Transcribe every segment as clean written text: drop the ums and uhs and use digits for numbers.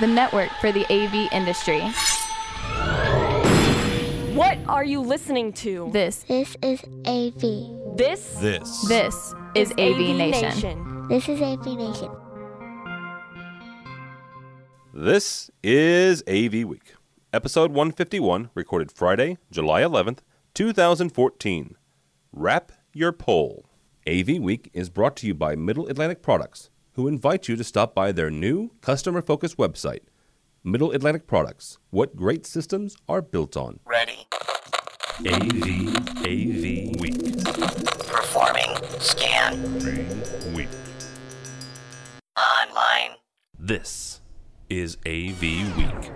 the network for the AV industry. What are you listening to? This is AV. This is AV Nation. This is AV Nation. This is AV Week, episode 151, recorded Friday, July 11th, 2014. Wrap your poll. AV Week is brought to you by Middle Atlantic Products, who invite you to stop by their new customer-focused website, Middle Atlantic Products, what great systems are built on. Ready. AV Week. Performing scan. Week. Online. This is AV Week.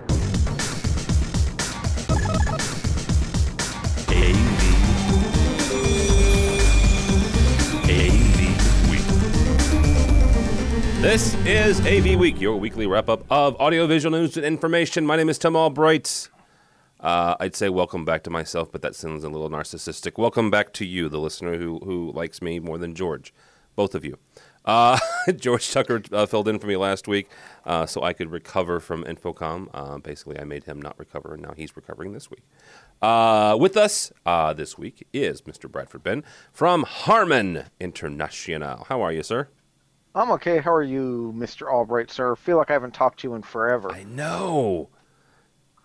This is AV Week, your weekly wrap-up of audiovisual news and information. My name is Tim Albright. I'd say welcome back to myself, but that sounds a little narcissistic. Welcome back to you, the listener who likes me more than George. Both of you. George Tucker filled in for me last week so I could recover from Infocom. Basically, I made him not recover, and now he's recovering this week. With us this week is Mr. Bradford Ben from Harman International. How are you, sir? I'm okay. How are you, Mr. Albright, sir? I feel like I haven't talked to you in forever. I know.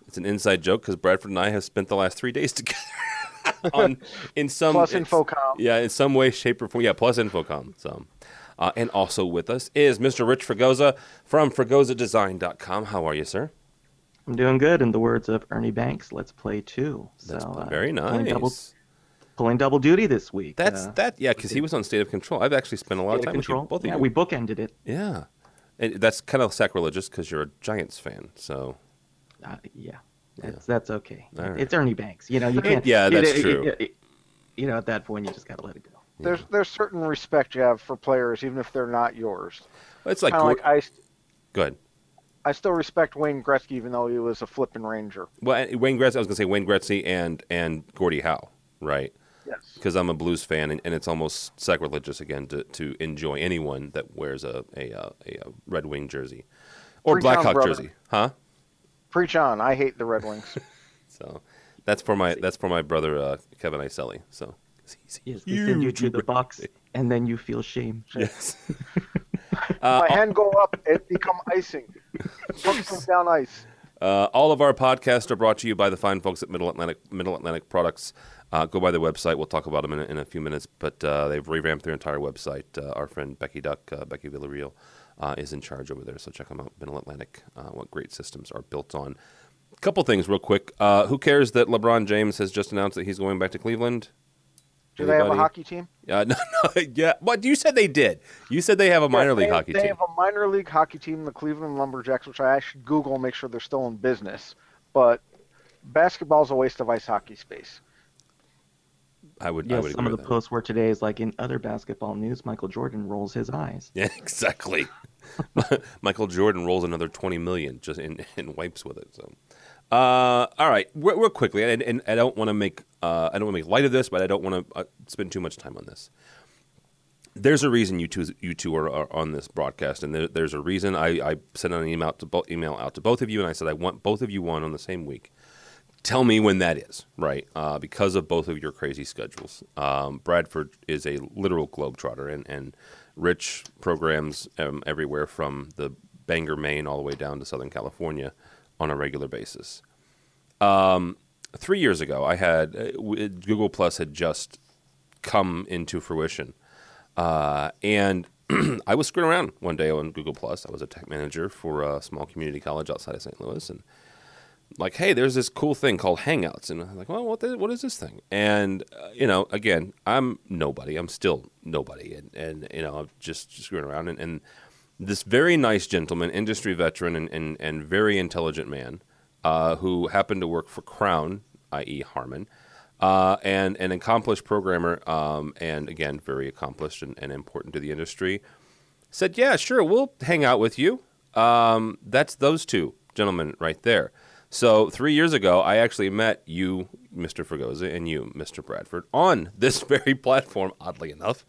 It's an inside joke because Bradford and I have spent the last 3 days together. Plus Infocom. Yeah, in some way, shape, or form. Yeah, plus Infocom. So, and also with us is Mr. Rich Fregosa from FregosaDesign.com. How are you, sir? I'm doing good. In the words of Ernie Banks, let's play two. That's so, very nice. Pulling double duty this week. Yeah, because he was on State of Control. I've actually spent a lot of time with you, both of you. Yeah, we bookended it. Yeah. And that's kind of sacrilegious because you're a Giants fan, so. That's okay. Right. It's Ernie Banks. You know, you can't. Yeah, that's true. You know, at that point, you just got to let it go. Yeah. There's certain respect you have for players, even if they're not yours. Well, it's like. Go ahead. I still respect Wayne Gretzky, even though he was a flippin' Ranger. Well, Wayne Gretzky and Gordie Howe, right? Yes. Because I'm a blues fan, and it's almost sacrilegious again to enjoy anyone that wears a Red Wing jersey or Blackhawk jersey, huh? Preach on! I hate the Red Wings. So that's for my brother Kevin Iselli. So they send you to the box, and then you feel shame. Yes. My hand go up; it become icing. Pucks come down ice. All of our podcasts are brought to you by the fine folks at Middle Atlantic Products. Go by their website. We'll talk about them in a few minutes, but they've revamped their entire website. Our friend Becky Duck, Becky Villarreal, is in charge over there, so check them out. Middle Atlantic, what great systems are built on. A couple things real quick. Who cares that LeBron James has just announced that he's going back to Cleveland? Do Anybody? They have a hockey team? No. Yeah. But you said they did. You said they have a minor league hockey team. They have a minor league hockey team, the Cleveland Lumberjacks, which I should Google and make sure they're still in business. But basketball's a waste of ice hockey space. I would agree some of the posts were today is like in other basketball news, Michael Jordan rolls his eyes. Yeah, exactly. Michael Jordan rolls another $20 million just and wipes with it. So, all right, real quickly, and I don't want to make I don't want to make light of this, but I don't want to spend too much time on this. There's a reason you two are on this broadcast, and there's a reason I sent an email out to both of you, and I said I want both of you on the same week. Tell me when that is, right? Because of both of your crazy schedules. Bradford is a literal globetrotter, and Rich programs everywhere from the Bangor, Maine, all the way down to Southern California on a regular basis. 3 years ago, I had Google Plus had just come into fruition, and I was screwing around one day on Google Plus. I was a tech manager for a small community college outside of St. Louis, and like, hey, there's this cool thing called Hangouts. And I'm like, well, what is this thing? And, again, I'm nobody. I'm still nobody. And I'm just screwing around. And this very nice gentleman, industry veteran, and very intelligent man who happened to work for Crown, i.e. Harman, and an accomplished programmer and, again, very accomplished and important to the industry, said, yeah, sure, we'll hang out with you. That's those two gentlemen right there. So 3 years ago, I actually met you, Mr. Fregosa, and you, Mr. Bradford, on this very platform, oddly enough.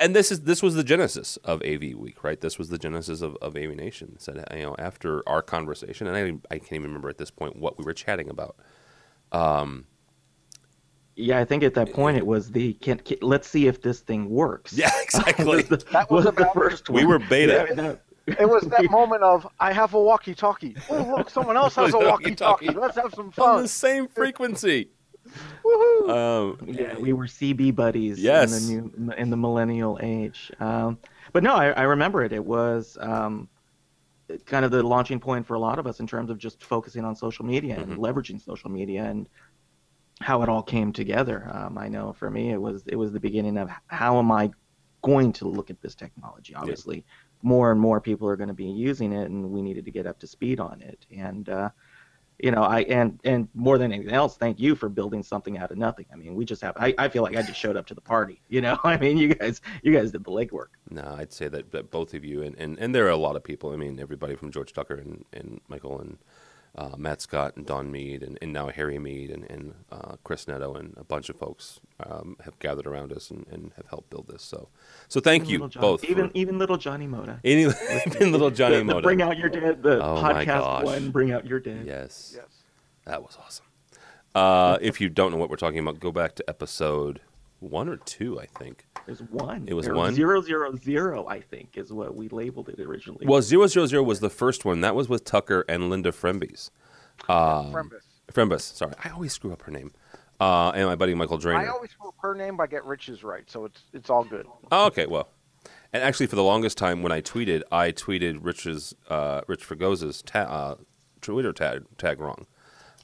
And this was the genesis of AV Week, right? This was the genesis of AV Nation. Said, you know, after our conversation, and I can't even remember at this point what we were chatting about. Yeah, I think at that point it was the let's see if this thing works. Yeah, exactly. that was the first one. We were beta. Yeah, it was that moment of, I have a walkie-talkie. Oh, look, someone else has a walkie-talkie. Let's have some fun. On the same frequency. Woohoo! Yeah, we were CB buddies, yes, in the millennial age. But no, I remember it. It was kind of the launching point for a lot of us in terms of just focusing on social media and leveraging social media and how it all came together. I know for me, it was the beginning of, how am I going to look at this technology? Obviously, more and more people are going to be using it, and we needed to get up to speed on it. And you know, and more than anything else, thank you for building something out of nothing. I mean, we just have. I feel like I just showed up to the party. You know, I mean, you guys did the legwork. No, I'd say that both of you, and there are a lot of people. I mean, everybody from George Tucker and Michael and Matt Scott and Don Mead and now Harry Mead and Chris Netto and a bunch of folks have gathered around us and have helped build this. So thank you both. Even little Johnny Moda. Even little Johnny Moda. Bring Out Your Dad, the podcast one, Bring Out Your Dad. Yes. That was awesome. If you don't know what we're talking about, go back to episode 1 or 2, I think. There's one. It was one? 000, I think, is what we labeled it originally. Well, 000 was the first one. That was with Tucker and Linda Frembis. Frembis, sorry. I always screw up her name. And my buddy Michael Drainer. I always screw up her name, but I get Rich's right, so it's all good. Oh, okay, well. And actually, for the longest time, when I tweeted Rich's, Rich Fergosa's Twitter tag wrong.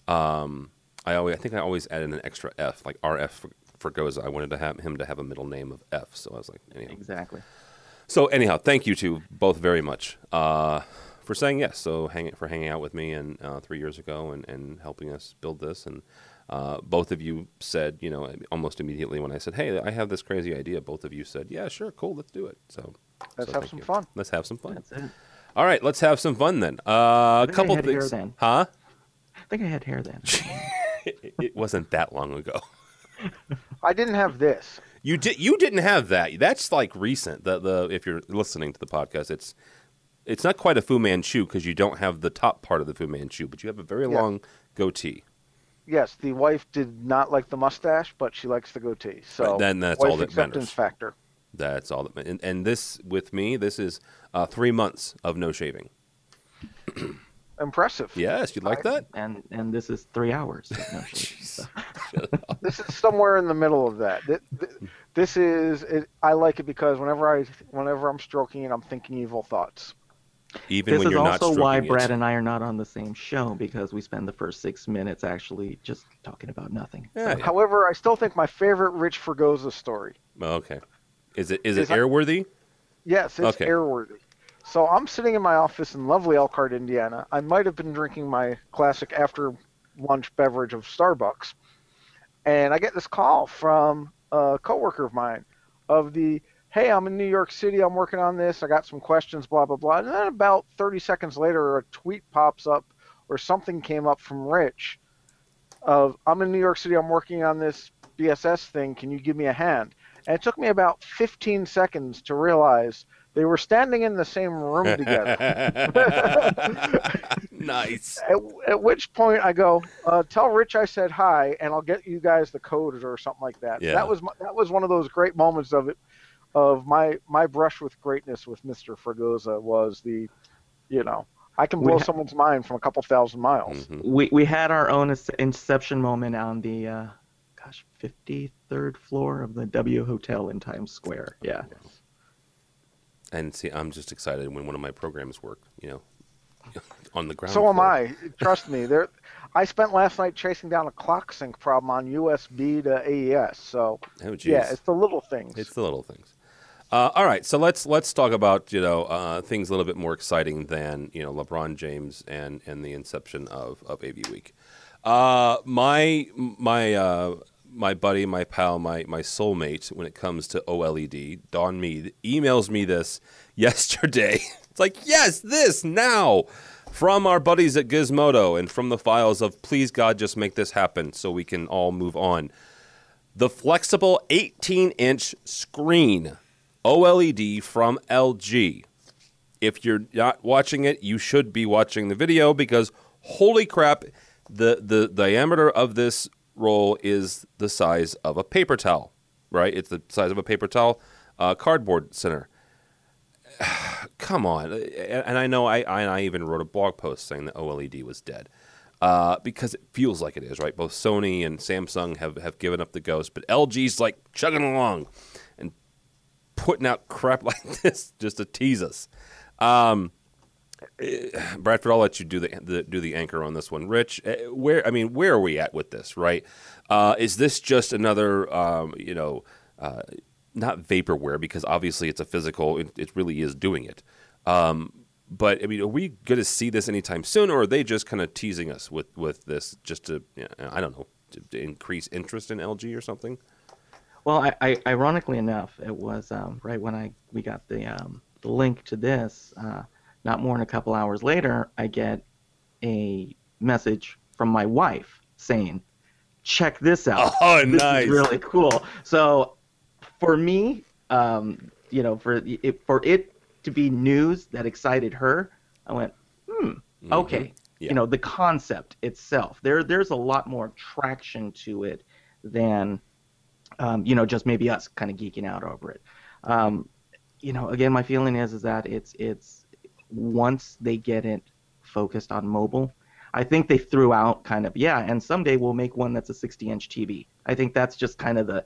I think I always added an extra F, like RF Fergosa. I wanted to have him to have a middle name of F, so I was like, anyhow. Exactly. So anyhow, thank you two both very much for saying yes. So for hanging out with me and 3 years ago and helping us build this. And both of you said, you know, almost immediately when I said, hey, I have this crazy idea, both of you said, yeah, sure, cool, let's do it. So let's have some fun. Let's have some fun. That's it. All right, let's have some fun then. A couple things. Huh? I think I had hair then. It wasn't that long ago. I didn't have this. You didn't have that. That's like recent. The if you're listening to the podcast, it's not quite a Fu Manchu because you don't have the top part of the Fu Manchu, but you have a very long goatee. Yes, the wife did not like the mustache, but she likes the goatee. So then that's all that matters. Acceptance factor. That's all that. And this with me, this is 3 months of no shaving. Impressive. Yes, you'd like that? And this is 3 hours. No, this is somewhere in the middle of that. This is it. I like it because whenever I'm stroking it, I'm thinking evil thoughts. Even this when you're not stroking it. This is also why Brad and I are not on the same show, because we spend the first 6 minutes actually just talking about nothing. Yeah, so. Yeah. However, I still think my favorite Rich Fergosa story. Okay. Is it airworthy? Yes, it's airworthy. So I'm sitting in my office in lovely Elkhart, Indiana. I might have been drinking my classic after-lunch beverage of Starbucks. And I get this call from a coworker of mine of the, hey, I'm in New York City. I'm working on this. I got some questions, blah, blah, blah. And then about 30 seconds later, a tweet pops up or something came up from Rich of, I'm in New York City. I'm working on this BSS thing. Can you give me a hand? And it took me about 15 seconds to realize they were standing in the same room together. Nice. At which point I go, tell Rich I said hi, and I'll get you guys the code or something like that. Yeah. That was one of those great moments of my brush with greatness with Mr. Fergosa was the, you know, I can blow someone's mind from a couple thousand miles. Mm-hmm. We had our own inception moment on the 53rd floor of the W Hotel in Times Square. Yeah. Oh, and see, I'm just excited when one of my programs work, you know, on the ground. So am I. Trust me. I spent last night chasing down a clock sync problem on USB to AES. So, yeah, it's the little things. It's the little things. All right, so let's talk about, you know, things a little bit more exciting than, you know, LeBron James and the inception of AV Week. My buddy, my pal, my soulmate when it comes to OLED, Don Mead, emails me this yesterday. It's like, yes, this now from our buddies at Gizmodo and from the files of please, God, just make this happen so we can all move on. The flexible 18-inch screen OLED from LG. If you're not watching it, you should be watching the video because holy crap, the diameter of this roll is the size of a paper towel, right? It's the size of a paper towel cardboard center. Come on. And I know I even wrote a blog post saying that OLED was dead because it feels like it is, right? Both Sony and Samsung have given up the ghost, but LG's like chugging along and putting out crap like this just to tease us. Bradford, I'll let you do the anchor on this one. Rich, where are we at with this, right? Is this just another, not vaporware, because obviously it's a physical, it really is doing it. But, I mean, are we going to see this anytime soon, or are they just kind of teasing us with this just to, I don't know, to increase interest in LG or something? Well, I ironically enough, it was right when we got the link to this, not more than a couple hours later, I get a message from my wife saying, check this out. Oh, this nice. Is really cool. So for me, for it to be news that excited her, I went, mm-hmm. Okay. Yeah. You know, the concept itself, there's a lot more traction to it than, just maybe us kind of geeking out over it. Again, my feeling is that it's once they get it focused on mobile, I think they threw out kind of, and someday we'll make one that's a 60-inch TV. I think that's just kind of the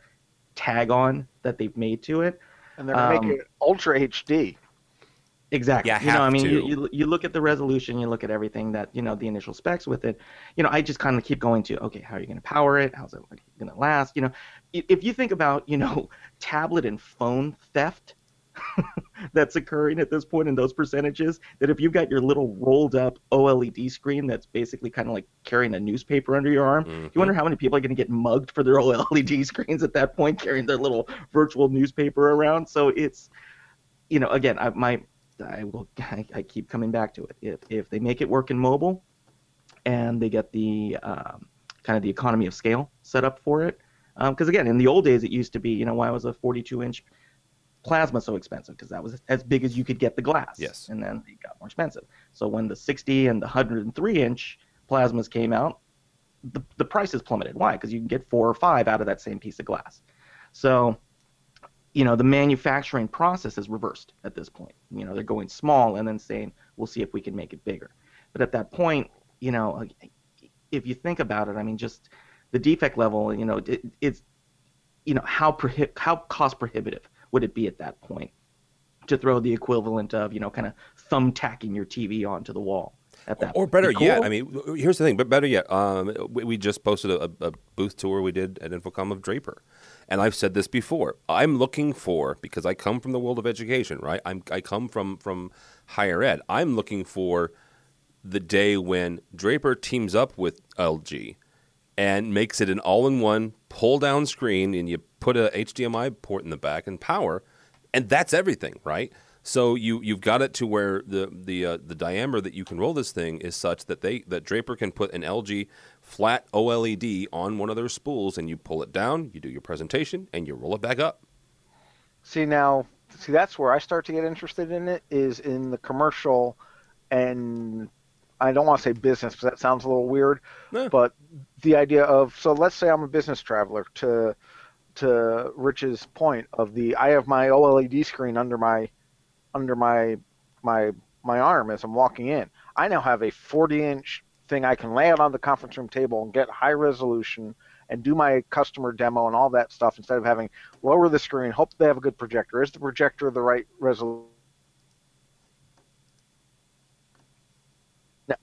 tag on that they've made to it. And they're going to make it Ultra HD. Exactly. Yeah, you look at the resolution, you look at everything that, the initial specs with it. I just kind of keep going to, okay, how are you going to power it? How's it going to last? If you think about, tablet and phone theft, that's occurring at this point in those percentages, that if you've got your little rolled up OLED screen that's basically kind of like carrying a newspaper under your arm, mm-hmm. You wonder how many people are going to get mugged for their OLED screens at that point, carrying their little virtual newspaper around. So it's, again, I keep coming back to it. If they make it work in mobile and they get the kind of the economy of scale set up for it, because again, in the old days, it used to be, why was a 42-inch plasma so expensive? Because that was as big as you could get the glass. Yes. And then it got more expensive. So when the 60 and the 103-inch plasmas came out, the prices plummeted. Why? Because you can get 4 or 5 out of that same piece of glass. So, the manufacturing process is reversed at this point. They're going small and then saying, we'll see if we can make it bigger. But at that point, if you think about it, just the defect level, it's how cost prohibitive would it be at that point to throw the equivalent of, kind of thumbtacking your TV onto the wall at that point? Or better yet, here's the thing, but better yet, we just posted a booth tour we did at Infocom of Draper. And I've said this before. I'm looking for, because I come from the world of education, right? I come from higher ed. I'm looking for the day when Draper teams up with LG and makes it an all-in-one pull-down screen, and you put a HDMI port in the back and power, and that's everything, right? So you've got it to where the diameter that you can roll this thing is such that that Draper can put an LG flat OLED on one of their spools, and you pull it down, you do your presentation, and you roll it back up. See, that's where I start to get interested in it, is in the commercial, and I don't want to say business because that sounds a little weird, but the idea of, so let's say I'm a business traveler to Rich's point of I have my OLED screen under my arm as I'm walking in. I now have a 40-inch thing I can lay out on the conference room table and get high resolution and do my customer demo and all that stuff, instead of having lower the screen, hope they have a good projector. Is the projector the right resolution?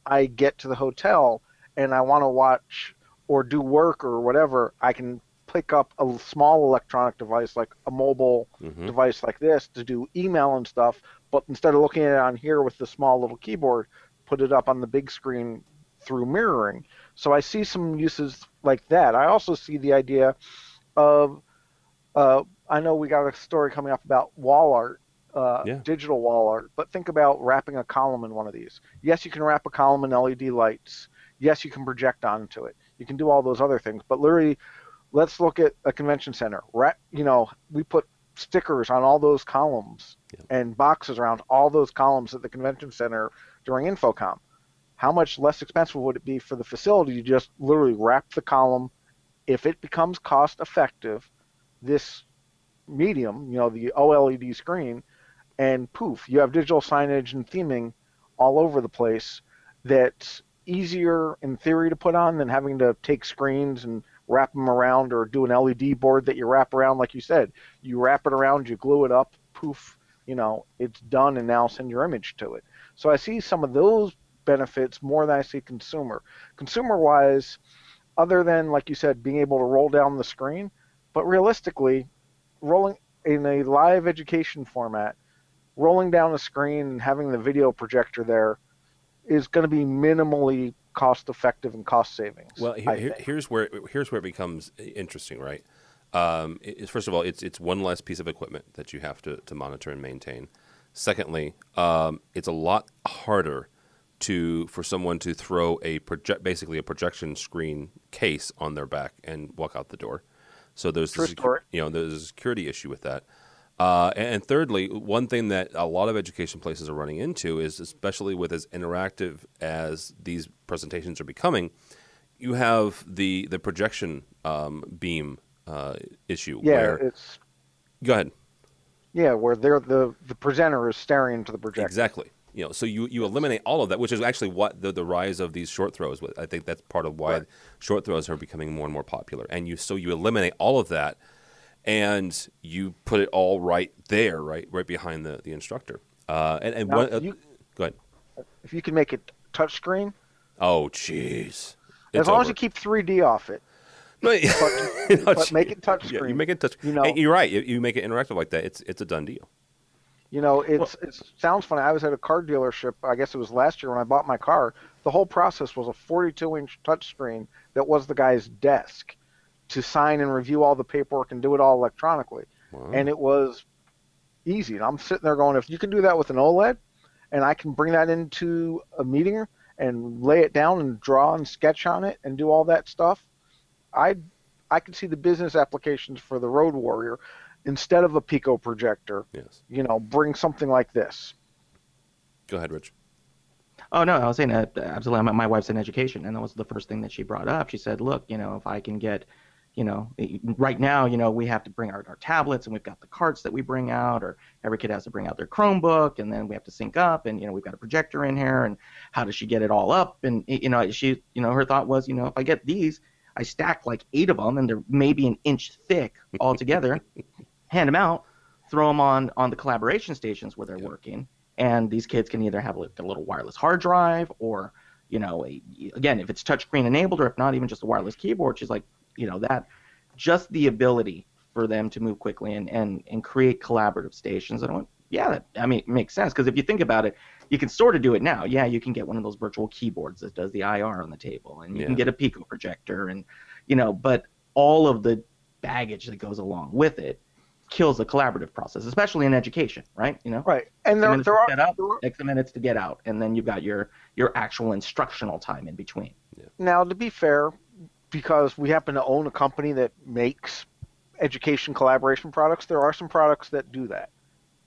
I get to the hotel and I want to watch or do work or whatever, I can pick up a small electronic device, like a mobile mm-hmm. device like this, to do email and stuff, but instead of looking at it on here with the small little keyboard, put it up on the big screen through mirroring. So I see some uses like that. I also see the idea of, I know we got a story coming up about wall art, digital wall art, but think about wrapping a column in one of these. Yes, you can wrap a column in LED lights. Yes, you can project onto it. You can do all those other things, but literally, let's look at a convention center. We put stickers on all those columns and boxes around all those columns at the convention center during Infocom. How much less expensive would it be for the facility to just literally wrap the column? If it becomes cost effective, this medium, you know, the OLED screen, and poof, you have digital signage and theming all over the place that's easier in theory to put on than having to take screens and wrap them around, or do an LED board that you wrap around, like you said. You wrap it around, you glue it up, poof, you know, it's done, and now send your image to it. So I see some of those benefits more than I see consumer. Consumer-wise, other than, like you said, being able to roll down the screen, but realistically, rolling in a live education format, rolling down a screen and having the video projector there is going to be minimally cost effective and cost savings. Well, here's where it becomes interesting, right? First of all, it's one less piece of equipment that you have to monitor and maintain. Secondly, it's a lot harder for someone to throw basically a projection screen case on their back and walk out the door. So there's a security issue with that. And thirdly, one thing that a lot of education places are running into is, especially with as interactive as these presentations are becoming, you have the projection beam issue. Yeah, go ahead. Yeah, where the presenter is staring into the projector. Exactly. You know, so you eliminate all of that, which is actually what the rise of these short throws. I think that's part of why short throws are becoming more and more popular. And you eliminate all of that, and you put it all right there, right behind the instructor. And now, go ahead. If you can make it touchscreen. Oh, jeez. As long as you keep 3D off it. But make it touchscreen. Yeah, you make it touchscreen. You know, you're right. You make it interactive like that. It's a done deal. You know, it sounds funny. I was at a car dealership, I guess it was last year when I bought my car. The whole process was a 42-inch touchscreen that was the guy's desk to sign and review all the paperwork and do it all electronically. Wow. And it was easy. And I'm sitting there going, if you can do that with an OLED, and I can bring that into a meeting and lay it down and draw and sketch on it and do all that stuff, I can see the business applications for the Road Warrior. Instead of a Pico projector, you know, bring something like this. Go ahead, Rich. Oh, no, I was saying that absolutely. My wife's in education, and that was the first thing that she brought up. She said, look, you know, if I can get, you know, right now, you know, we have to bring our tablets, and we've got the carts that we bring out, or every kid has to bring out their Chromebook, and then we have to sync up, and, you know, we've got a projector in here, and how does she get it all up? And, you know, she, you know, her thought was, you know, if I get these, I stack like 8 of them, and they're maybe an inch thick all together. Hand them out, throw them on the collaboration stations where they're working, and these kids can either have a little wireless hard drive, or, you know, again, if it's touchscreen enabled, or if not, even just a wireless keyboard. She's like, you know, that just the ability for them to move quickly and create collaborative stations. And I went, it makes sense, because if you think about it, you can sort of do it now. Yeah, you can get one of those virtual keyboards that does the IR on the table, and you can get a Pico projector, and, you know, but all of the baggage that goes along with it kills the collaborative process, especially in education, right? You know, right. And there are X minutes to get out, and then you've got your actual instructional time in between. Yeah. Now, to be fair, because we happen to own a company that makes education collaboration products, there are some products that do that.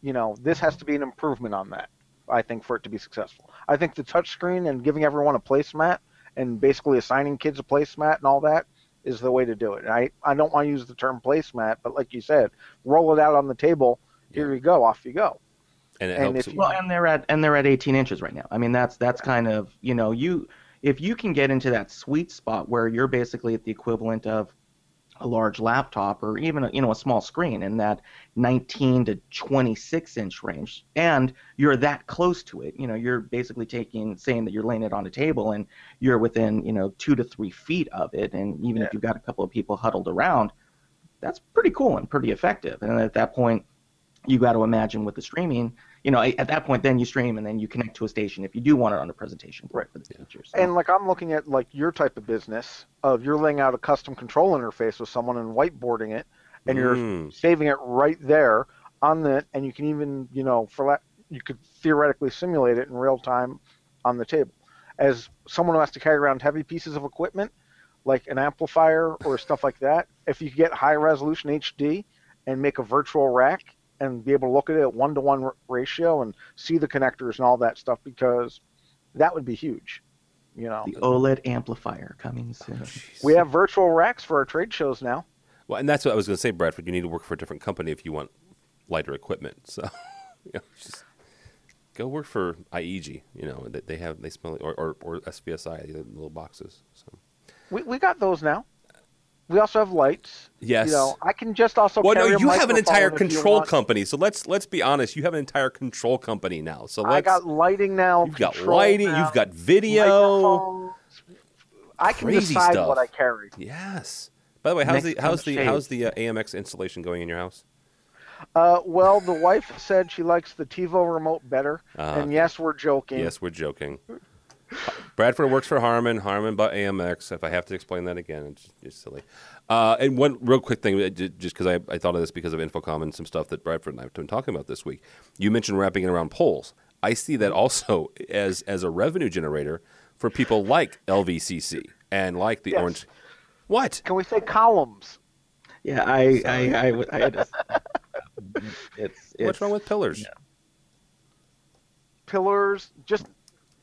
You know, this has to be an improvement on that, I think, for it to be successful. I think the touchscreen and giving everyone a placemat and basically assigning kids a placemat and all that is the way to do it. I don't want to use the term placemat, but like you said, roll it out on the table. Here you go, off you go. And it helps. They're at 18 inches right now. I mean, that's kind of, you know, if you can get into that sweet spot where you're basically at the equivalent of a large laptop, or even a small screen, in that 19 to 26 inch range, and you're that close to it, you know, you're basically saying that you're laying it on a table, and you're within, you know, 2 to 3 feet of it, and even if you've got a couple of people huddled around, that's pretty cool and pretty effective. And at that point, you got to imagine with the streaming, you know, at that point, then you stream and then you connect to a station if you do want it on a presentation for the teachers. So. And like I'm looking at like your type of business of you're laying out a custom control interface with someone and whiteboarding it, and you're saving it right there on the, and you can even, you know, you could theoretically simulate it in real time on the table. As someone who has to carry around heavy pieces of equipment, like an amplifier or stuff like that, if you get high resolution HD and make a virtual rack and be able to look at it at one-to-one ratio and see the connectors and all that stuff, because that would be huge. You know, the OLED amplifier coming soon. Oh, we have virtual racks for our trade shows now. Well, and that's what I was going to say, Bradford. You need to work for a different company if you want lighter equipment. So, you know, just go work for IEG. You know, they have, they smell it, or SVSI, the little boxes. So we got those now. We also have lights. Yes. You know, I can just also. Well, carry no, you have an entire control company. So let's be honest. You have an entire control company now. So I got lighting now. You've got lighting. Now, you've got video. I can decide stuff. What I carry. Yes. By the way, how's the AMX installation going in your house? Well, the wife said she likes the TiVo remote better, and yes, we're joking. Yes, we're joking. Bradford works for Harman. Harman bought AMX. If I have to explain that again, it's silly. And one real quick thing, just because I thought of this because of Infocom and some stuff that Bradford and I have been talking about this week. You mentioned wrapping it around poles. I see that also as a revenue generator for people like LVCC and like the Orange. What? Can we say columns? Yeah, I just, what's wrong with pillars? Yeah. Pillars, just...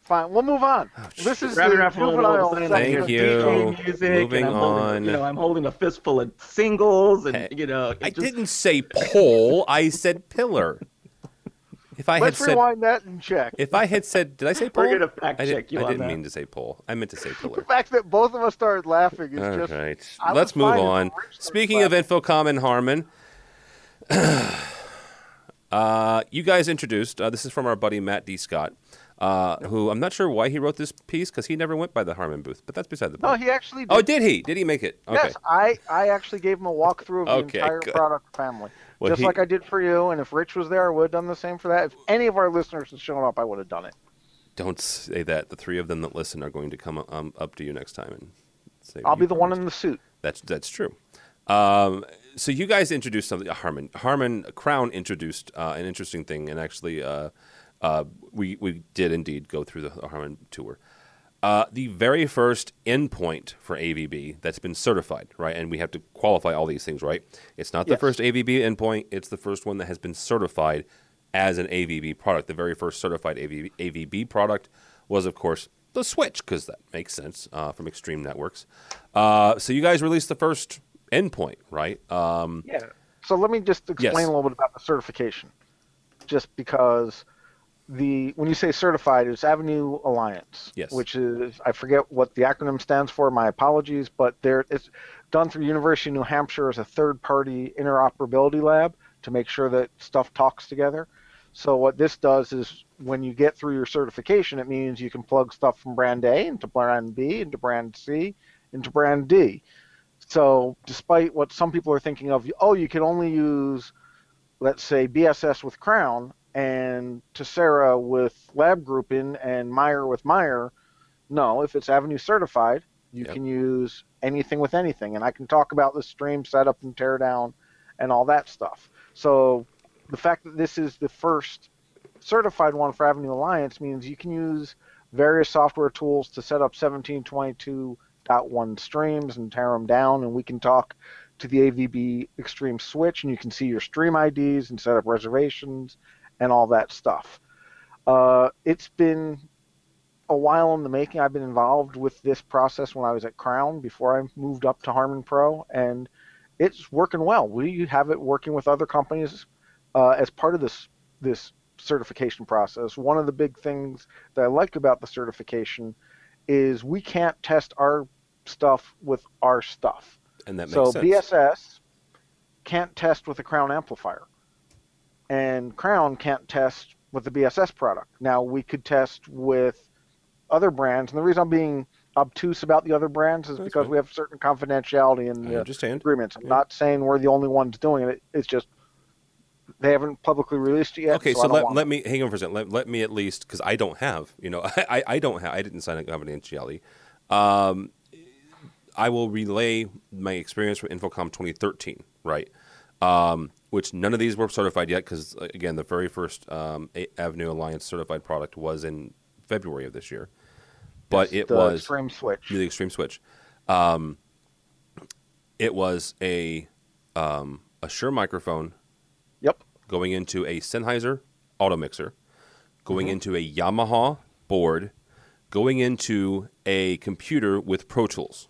Fine, we'll move on. Oh, this is the thank you. Music, moving on. Holding, you know, I'm holding a fistful of singles, and you know. I didn't say pole. I said pillar. If I let's had rewind said, that and check. If I had said, did I say pole? We're gonna fact check you on that. I didn't mean to say pole. I meant to say pillar. The fact that both of us started laughing is all just. All right, let's move on. Speaking of Infocom and Harman. You guys introduced. This is from our buddy Matt D. Scott. Who I'm not sure why he wrote this piece because he never went by the Harman booth, but that's beside the point. No, he actually did. Oh, did he? Did he make it? Okay. Yes, I actually gave him a walkthrough of the entire product family, well, just like I did for you. And if Rich was there, I would have done the same for that. If any of our listeners had shown up, I would have done it. Don't say that. The three of them that listen are going to come up to you next time and say, "I'll be the one in the suit." That's true. So you guys introduced something. Harman Crown introduced an interesting thing, and actually. We did indeed go through the Harman tour. The very first endpoint for AVB that's been certified, right? And we have to qualify all these things, right? It's not the first AVB endpoint. It's the first one that has been certified as an AVB product. The very first certified AVB product was, of course, the Switch, because that makes sense from Extreme Networks. So you guys released the first endpoint, right? Yeah. So let me just explain a little bit about the certification, just because... When you say certified, it's AVnu Alliance, which is, I forget what the acronym stands for, my apologies, but it's done through University of New Hampshire as a third-party interoperability lab to make sure that stuff talks together. So what this does is when you get through your certification, it means you can plug stuff from brand A into brand B, into brand C, into brand D. So despite what some people are thinking of, oh, you can only use, let's say, BSS with Crown, and Tesira with Lab.gruppen and Meyer with Meyer. No, if it's AVnu certified, you can use anything with anything. And I can talk about the stream setup and teardown and all that stuff. So the fact that this is the first certified one for AVnu Alliance means you can use various software tools to set up 1722.1 streams and tear them down. And we can talk to the AVB Extreme Switch, and you can see your stream IDs and set up reservations and all that stuff. It's been a while in the making. I've been involved with this process when I was at Crown before I moved up to Harman Pro, and it's working well. We have it working with other companies as part of this certification process. One of the big things that I liked about the certification is we can't test our stuff with our stuff. And that makes sense. BSS can't test with a Crown amplifier. And Crown can't test with the BSS product. Now, we could test with other brands. And the reason I'm being obtuse about the other brands is because we have certain confidentiality in the agreements. I'm not saying we're the only ones doing it. It's just they haven't publicly released it yet. Okay, so let me – hang on for a second. Let me at least – because I don't have – you know, I don't have – I didn't sign a confidentiality. I will relay my experience with Infocom 2013, right? Which none of these were certified yet because, again, the very first AVnu Alliance certified product was in February of this year. But it was... The Extreme Switch. It was a a Shure microphone. Yep. Going into a Sennheiser auto mixer, going into a Yamaha board, going into a computer with Pro Tools.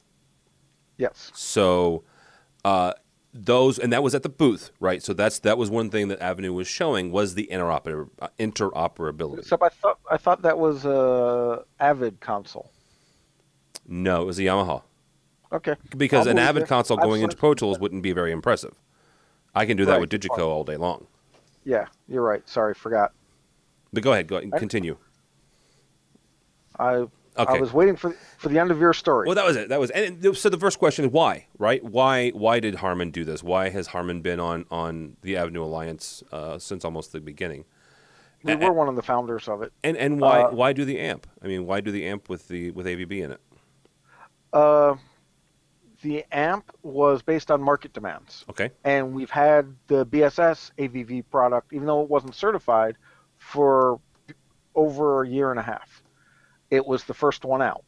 Yes. So those, and that was at the booth, right? So that was one thing that AVnu was showing was the interoperability. Except I thought that was a Avid console. No, it was a Yamaha. Okay. Because an Avid console going into Pro Tools wouldn't be very impressive. I can do that with Digico all day long. Yeah, you're right. Sorry, forgot. But go ahead, continue. I was waiting for the end of your story. Well, that was it. And so the first question is why, right? Why did Harman do this? Why has Harman been on the AVnu Alliance since almost the beginning? We were one of the founders of it. And why do the amp? I mean, why do the amp with AVB in it? The amp was based on market demands. Okay. And we've had the BSS AVV product, even though it wasn't certified, for over a year and a half. It was the first one out.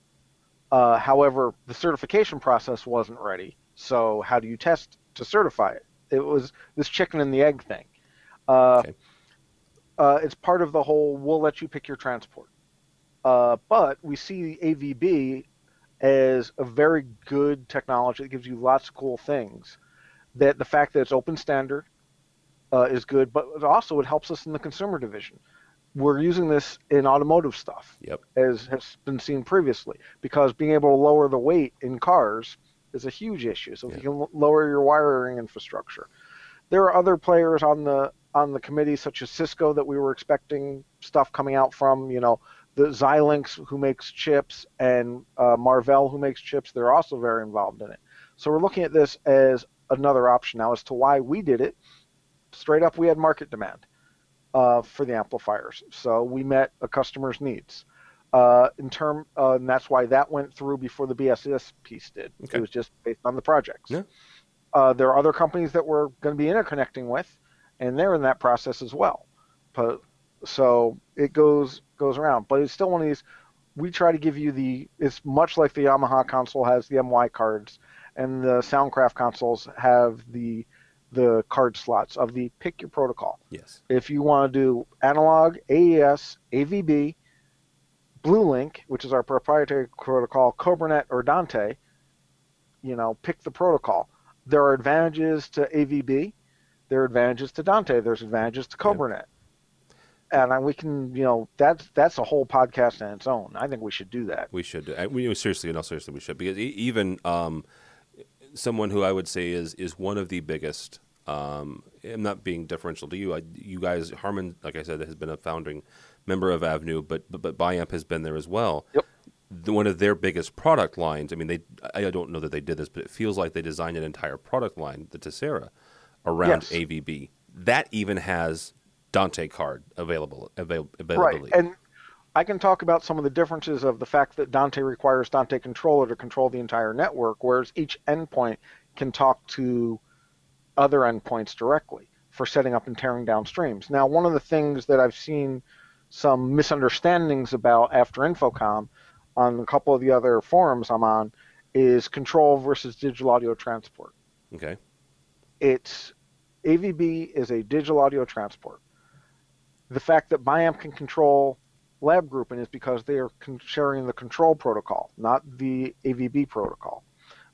However, the certification process wasn't ready. So how do you test to certify it? It was this chicken and the egg thing. It's part of the whole, we'll let you pick your transport. But we see AVB as a very good technology that gives you lots of cool things. That the fact that it's open standard is good, but it helps us in the consumer division. We're using this in automotive stuff, as has been seen previously, because being able to lower the weight in cars is a huge issue. So if you can lower your wiring infrastructure. There are other players on the committee, such as Cisco, that we were expecting stuff coming out from, the Xilinx, who makes chips, and Marvell, who makes chips. They're also very involved in it. So we're looking at this as another option now as to why we did it. Straight up, we had market demand for the amplifiers. So we met a customer's needs. And that's why that went through before the BSS piece did. Okay. It was just based on the projects. Yeah. There are other companies that we're going to be interconnecting with, and they're in that process as well. But, so it goes around, but it's still one of these. We try to give you it's much like the Yamaha console has the MY cards, and the Soundcraft consoles have the card slots of the pick your protocol. Yes. If you want to do analog, AES, AVB, BlueLink, which is our proprietary protocol, CobraNet or Dante, pick the protocol. There are advantages to AVB. There are advantages to Dante. There's advantages to CobraNet. And we can, that's a whole podcast on its own. I think we should do that. We should. Seriously, we should. Because even someone who I would say is one of the biggest, I'm not being deferential to you. You guys, Harman, like I said, has been a founding member of AVnu, but Biamp has been there as well. Yep. One of their biggest product lines, I mean, I don't know that they did this, but it feels like they designed an entire product line, the Tesira, around AVB. That even has Dante card availability. Right, and I can talk about some of the differences of the fact that Dante requires Dante controller to control the entire network, whereas each endpoint can talk to other endpoints directly for setting up and tearing down streams. Now, one of the things that I've seen some misunderstandings about after Infocom on a couple of the other forums I'm on is control versus digital audio transport. Okay. AVB is a digital audio transport. The fact that Biamp can control Lab.gruppen is because they are sharing the control protocol, not the AVB protocol.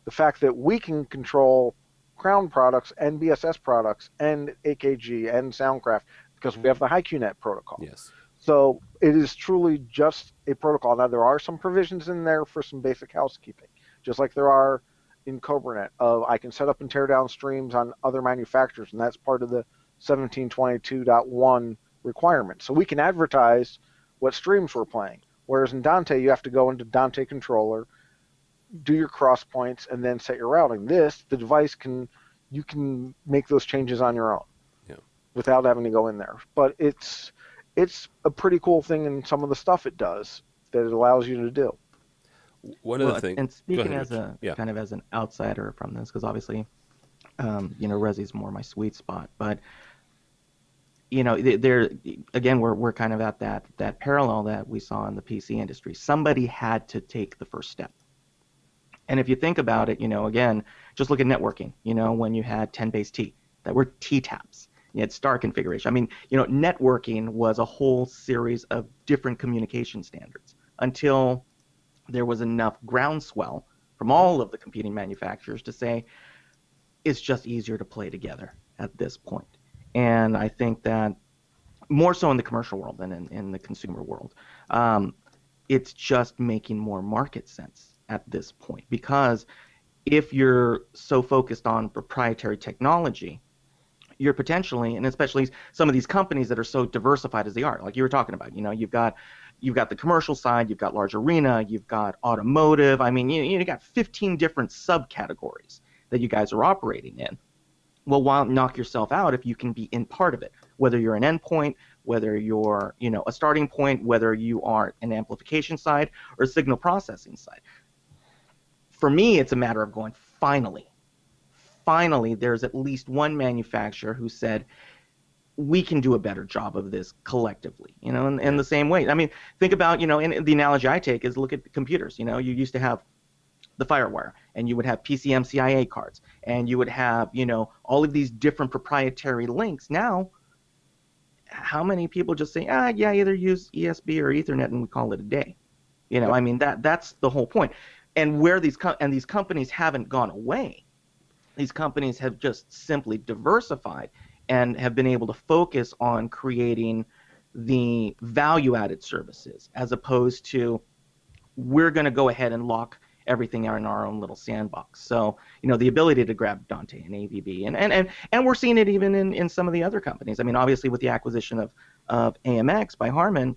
The fact that we can control Crown products and BSS products and AKG and Soundcraft because we have the HiQNet protocol. Yes. So it is truly just a protocol. Now, there are some provisions in there for some basic housekeeping, just like there are in CobraNet. I can set up and tear down streams on other manufacturers, and that's part of the 1722.1 requirement. So we can advertise what streams we're playing, whereas in Dante, you have to go into Dante controller, do your cross points, and then set your routing. The device you can make those changes on your own without having to go in there. But it's a pretty cool thing in some of the stuff it does that it allows you to do. One other thing, and speaking ahead, as a kind of as an outsider from this, because obviously, Resi's more my sweet spot, but there again, we're kind of at that parallel that we saw in the PC industry. Somebody had to take the first step, and if you think about it, again, just look at networking. When you had 10BASE-T, that were T-taps. You had star configuration. I mean, you know, networking was a whole series of different communication standards until there was enough groundswell from all of the competing manufacturers to say it's just easier to play together at this point. And I think that more so in the commercial world than in the consumer world, it's just making more market sense at this point, because if you're so focused on proprietary technology, you're potentially, and especially some of these companies that are so diversified as they are, like you were talking about, you know, you've got the commercial side, you've got large arena, you've got automotive. I mean, you got 15 different subcategories that you guys are operating in. Well, why not knock yourself out if you can be in part of it, whether you're an endpoint, whether you're, you know, a starting point, whether you are an amplification side or a signal processing side. For me, it's a matter of going, finally, there's at least one manufacturer who said, we can do a better job of this collectively, you know, in the same way. I mean, think about, you know, and the analogy I take is look at computers. You know, you used to have the FireWire, and you would have PCMCIA cards, and you would have, you know, all of these different proprietary links. Now, how many people just say, yeah, either use ESB or Ethernet, and we call it a day? You know, I mean, that's the whole point. And where these companies haven't gone away. These companies have just simply diversified and have been able to focus on creating the value-added services, as opposed to we're going to go ahead and lock everything in our own little sandbox. So, you know, the ability to grab Dante and AVB, and we're seeing it even in some of the other companies. I mean, obviously with the acquisition of AMX by Harman,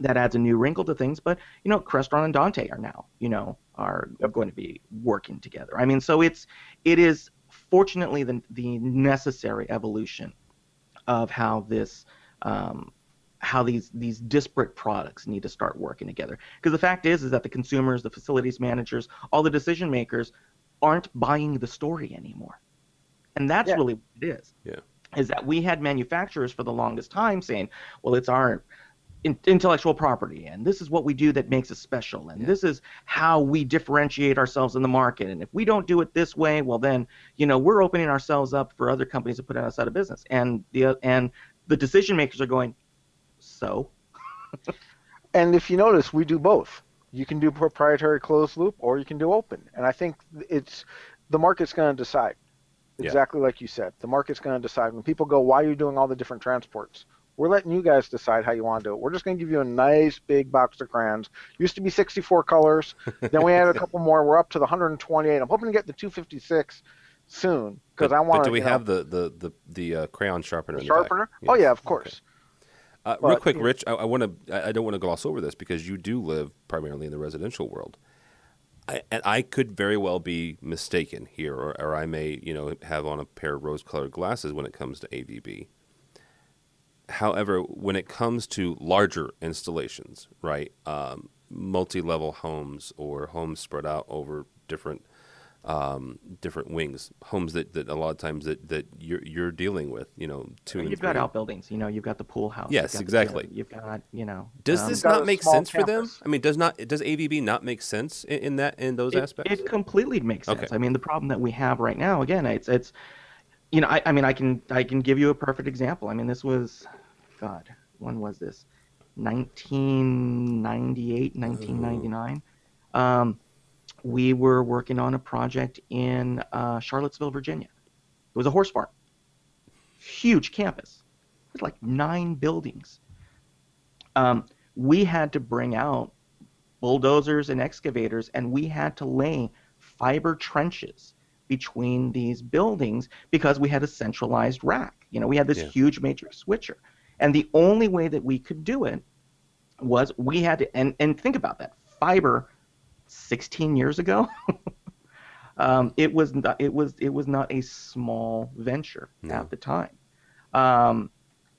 that adds a new wrinkle to things, but, you know, Crestron and Dante are now, you know, are going to be working together. I mean, so it is fortunately the necessary evolution of how this, how these disparate products need to start working together. Because the fact is that the consumers, the facilities managers, all the decision makers aren't buying the story anymore. And that's really what it is. Yeah. Is that we had manufacturers for the longest time saying, well, it's our intellectual property, and this is what we do that makes us special, and this is how we differentiate ourselves in the market, and if we don't do it this way, well then, you know, we're opening ourselves up for other companies to put us out of business. And the decision makers are going, so? And if you notice, we do both. You can do proprietary closed loop, or you can do open, and I think it's the market's going to decide. Exactly like you said, the market's going to decide. When people go, why are you doing all the different transports? We're letting you guys decide how you want to do it. We're just going to give you a nice big box of crayons. Used to be 64 colors. Then we added a couple more. We're up to the 128. I'm hoping to get the 256 soon, because I want to. But do we have the crayon sharpener? Sharpener? Yes. Oh yeah, of course. Okay. But, real quick, Rich, I want to. I don't want to gloss over this, because you do live primarily in the residential world, and I could very well be mistaken here, or I may, you know, have on a pair of rose-colored glasses when it comes to AVB. However, when it comes to larger installations, right, multi-level homes or homes spread out over different wings, homes that a lot of times that you're dealing with, you know, two and three. You've got outbuildings, you know, you've got the pool house. Yes, you've got exactly. You've got, you know. Does this not make sense for them? I mean, does AVB not make sense in those aspects? It completely makes sense. Okay. I mean, the problem that we have right now, again, it's you know, I mean, I can give you a perfect example. I mean, this was, God, when was this? 1998, 1999. We were working on a project in Charlottesville, Virginia. It was a horse farm, huge campus. It was like 9 buildings. We had to bring out bulldozers and excavators, and we had to lay fiber trenches between these buildings, because we had a centralized rack. You know, we had this huge matrix switcher. And the only way that we could do it was we had to, and think about that, fiber 16 years ago, it was not a small venture at the time.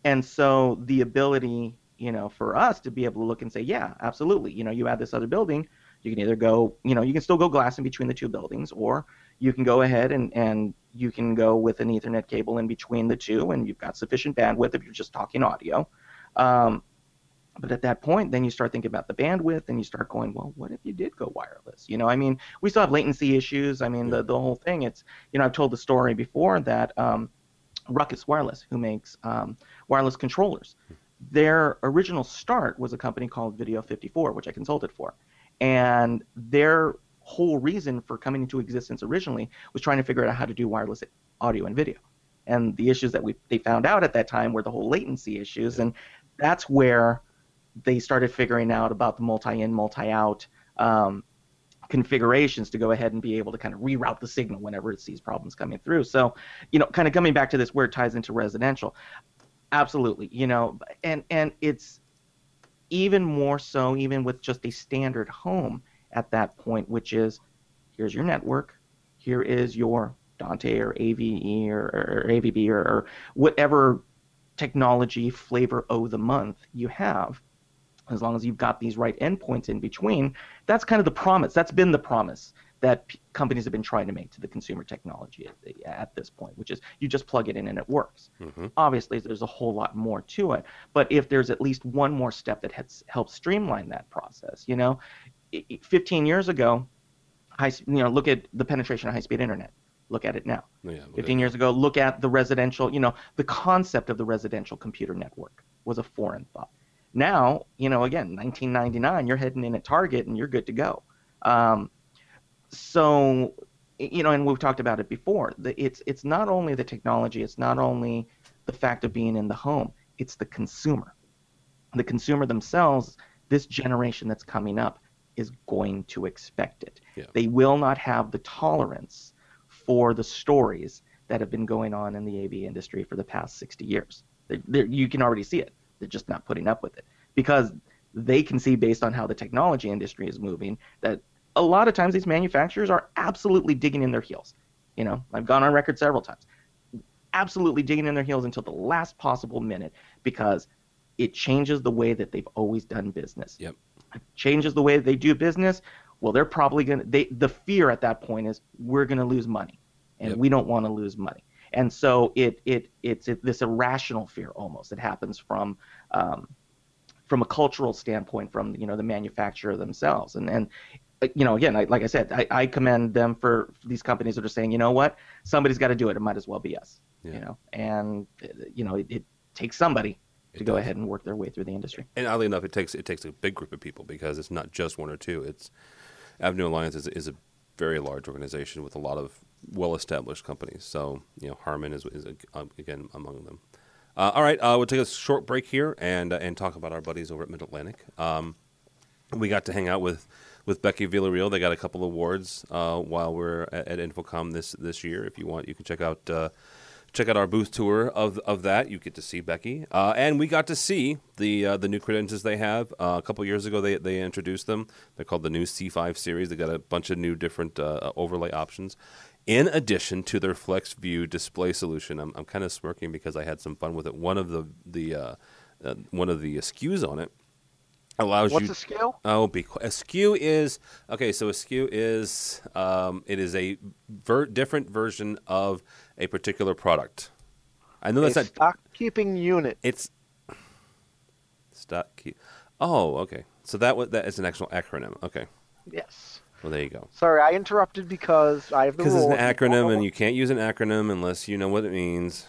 And so the ability, you know, for us to be able to look and say, yeah, absolutely, you know, you add this other building, you can either go, you know, you can still go glass in between the two buildings, or you can go ahead and you can go with an Ethernet cable in between the two, and you've got sufficient bandwidth if you're just talking audio. But at that point, then you start thinking about the bandwidth, and you start going, well, what if you did go wireless? You know, I mean, we still have latency issues. I mean, the whole thing, it's, you know, I've told the story before that Ruckus Wireless, who makes wireless controllers. Their original start was a company called Video 54, which I consulted for. And their whole reason for coming into existence originally was trying to figure out how to do wireless audio and video. And the issues that they found out at that time were the whole latency issues. And that's where they started figuring out about the multi-in, multi-out configurations to go ahead and be able to kind of reroute the signal whenever it sees problems coming through. So, you know, kind of coming back to this where it ties into residential. Absolutely, you know, and it's even more so even with just a standard home at that point, which is here's your network, here is your Dante or AVE or AVB or whatever technology flavor of the month you have. As long as you've got these right endpoints in between, that's kind of the promise. That's been the promise that companies have been trying to make to the consumer technology at this point, which is you just plug it in and it works. Mm-hmm. Obviously, there's a whole lot more to it, but if there's at least one more step that helps streamline that process, you know, 15 years ago, look at the penetration of high-speed internet. Look at it now. Yeah, 15 years ago, look at the residential, you know, the concept of the residential computer network was a foreign thought. Now, you know, again, 1999, you're heading in at Target and you're good to go. So, you know, and we've talked about it before. It's not only the technology, it's not only the fact of being in the home, it's the consumer. The consumer themselves, this generation that's coming up, is going to expect it. Yeah. They will not have the tolerance for the stories that have been going on in the AV industry for the past 60 years. You can already see it. They're just not putting up with it because they can see, based on how the technology industry is moving, that a lot of times these manufacturers are absolutely digging in their heels. You know, I've gone on record several times, absolutely digging in their heels until the last possible minute because it changes the way that they've always done business. Yep. It changes the way they do business. Well, they're probably going to – the fear at that point is we're going to lose money, and yep. we don't want to lose money. And so it's this irrational fear almost that happens from a cultural standpoint from, you know, the manufacturer themselves. And you know, again, like I said, I commend them for these companies that are saying, you know what, somebody's got to do it. It might as well be us, yeah. you know. And, you know, it takes somebody to go ahead and work their way through the industry. And oddly enough, it takes a big group of people because it's not just one or two. It's AVnu Alliance is a very large organization with a lot of well-established companies. So, you know, Harman is again among them. All right, we'll take a short break here and talk about our buddies over at Middle Atlantic. We got to hang out with Becky Villarreal. They got a couple awards while we're at Infocom this year. If you want, you can check out our booth tour of that. You get to see Becky, and we got to see the new credences they have. A couple years ago, they introduced them. They're called the new C5 series. They got a bunch of new different overlay options, in addition to their Flex View display solution. I'm kind of smirking because I had some fun with it. One of the SKUs on it allows you. What's a SKU? Oh, a SKU is okay. So a SKU is it is a different version of a particular product. I know that's not stock keeping unit. It's stock keep. Oh, okay. So that is an actual acronym. Okay. Yes. Well, there you go. Sorry, I interrupted because I have the rule. Because it's an acronym, and you can't use an acronym unless you know what it means.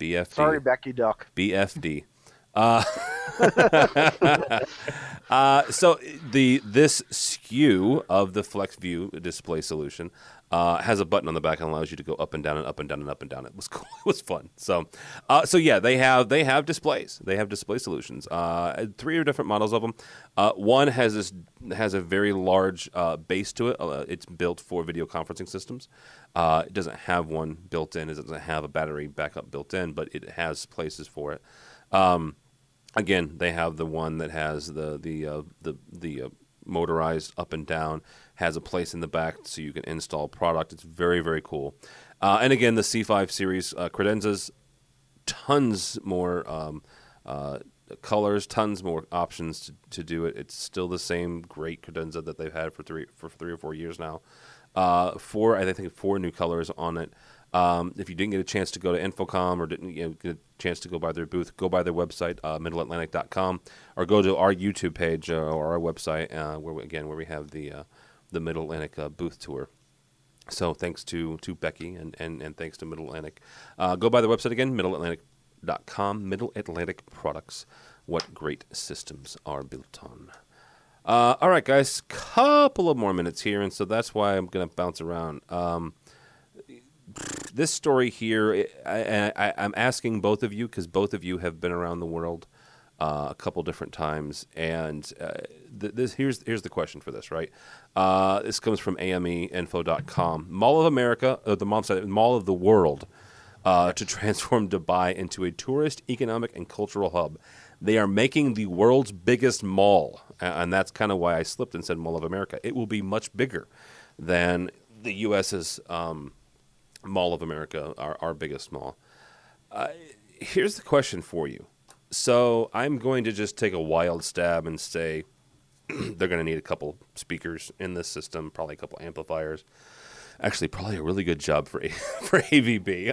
BFD. Sorry, Becky Duck. BFD. So this SKU of the Flex View display solution has a button on the back and allows you to go up and down and up and down and up and down. It was cool. It was fun. So yeah, they have displays. They have display solutions. 3 different models of them. One has a very large base to it. It's built for video conferencing systems. It doesn't have one built in. It doesn't have a battery backup built in, but it has places for it. Again, they have the one that has the motorized up and down, has a place in the back so you can install product. It's very, very cool. And again, the C5 series credenzas, tons more colors, tons more options to do it. It's still the same great credenza that they've had for three or four years now. 4 new colors on it. If you didn't get a chance to go to Infocom or didn't get a chance to go by their booth, go by their website, middleatlantic.com, or go to our YouTube page or our website, where we have the Middle Atlantic booth tour. So thanks to Becky and thanks to Middle Atlantic. Go by the website again, middleatlantic.com, Middle Atlantic Products. What great systems are built on. All right, guys, couple of more minutes here, and so that's why I'm going to bounce around. This story here, I'm asking both of you because both of you have been around the world a couple different times, and here's the question for this, right? This comes from AMEinfo.com. Mall of America, Mall of the World, to transform Dubai into a tourist, economic, and cultural hub. They are making the world's biggest mall, and that's kind of why I slipped and said Mall of America. It will be much bigger than the U.S.'s Mall of America, our biggest mall. Here's the question for you. So I'm going to just take a wild stab and say they're going to need a couple speakers in this system, probably a couple amplifiers. Actually, probably a really good job for AVB.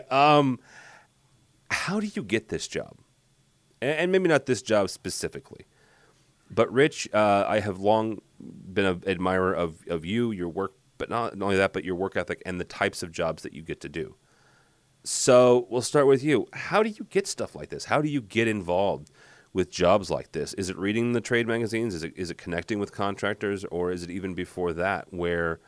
How do you get this job? And maybe not this job specifically. But, Rich, I have long been an admirer of you, your work, but not only that, but your work ethic and the types of jobs that you get to do. So we'll start with you. How do you get stuff like this? How do you get involved with jobs like this? Is it reading the trade magazines? Is it connecting with contractors? Or is it even before that where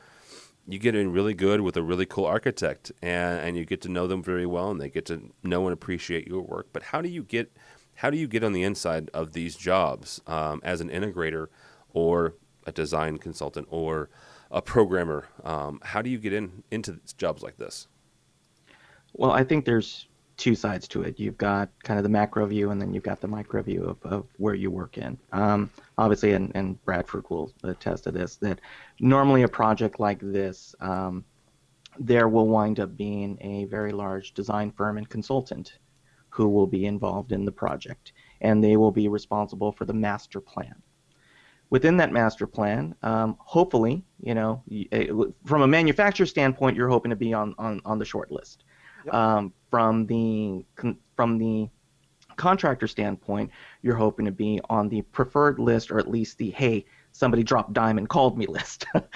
you get in really good with a really cool architect and you get to know them very well and they get to know and appreciate your work? But how do you get on the inside of these jobs as an integrator or a design consultant or a programmer? How do you get into jobs like this? Well, I think there's two sides to it. You've got kind of the macro view, and then you've got the micro view of where you work in. Obviously, and Bradford will attest to this, that normally a project like this, there will wind up being a very large design firm and consultant who will be involved in the project, and they will be responsible for the master plan. Within that master plan, hopefully, from a manufacturer standpoint, you're hoping to be on the short list. Yep. From the contractor standpoint, you're hoping to be on the preferred list, or at least the, hey, somebody dropped dime and called me list. Yep.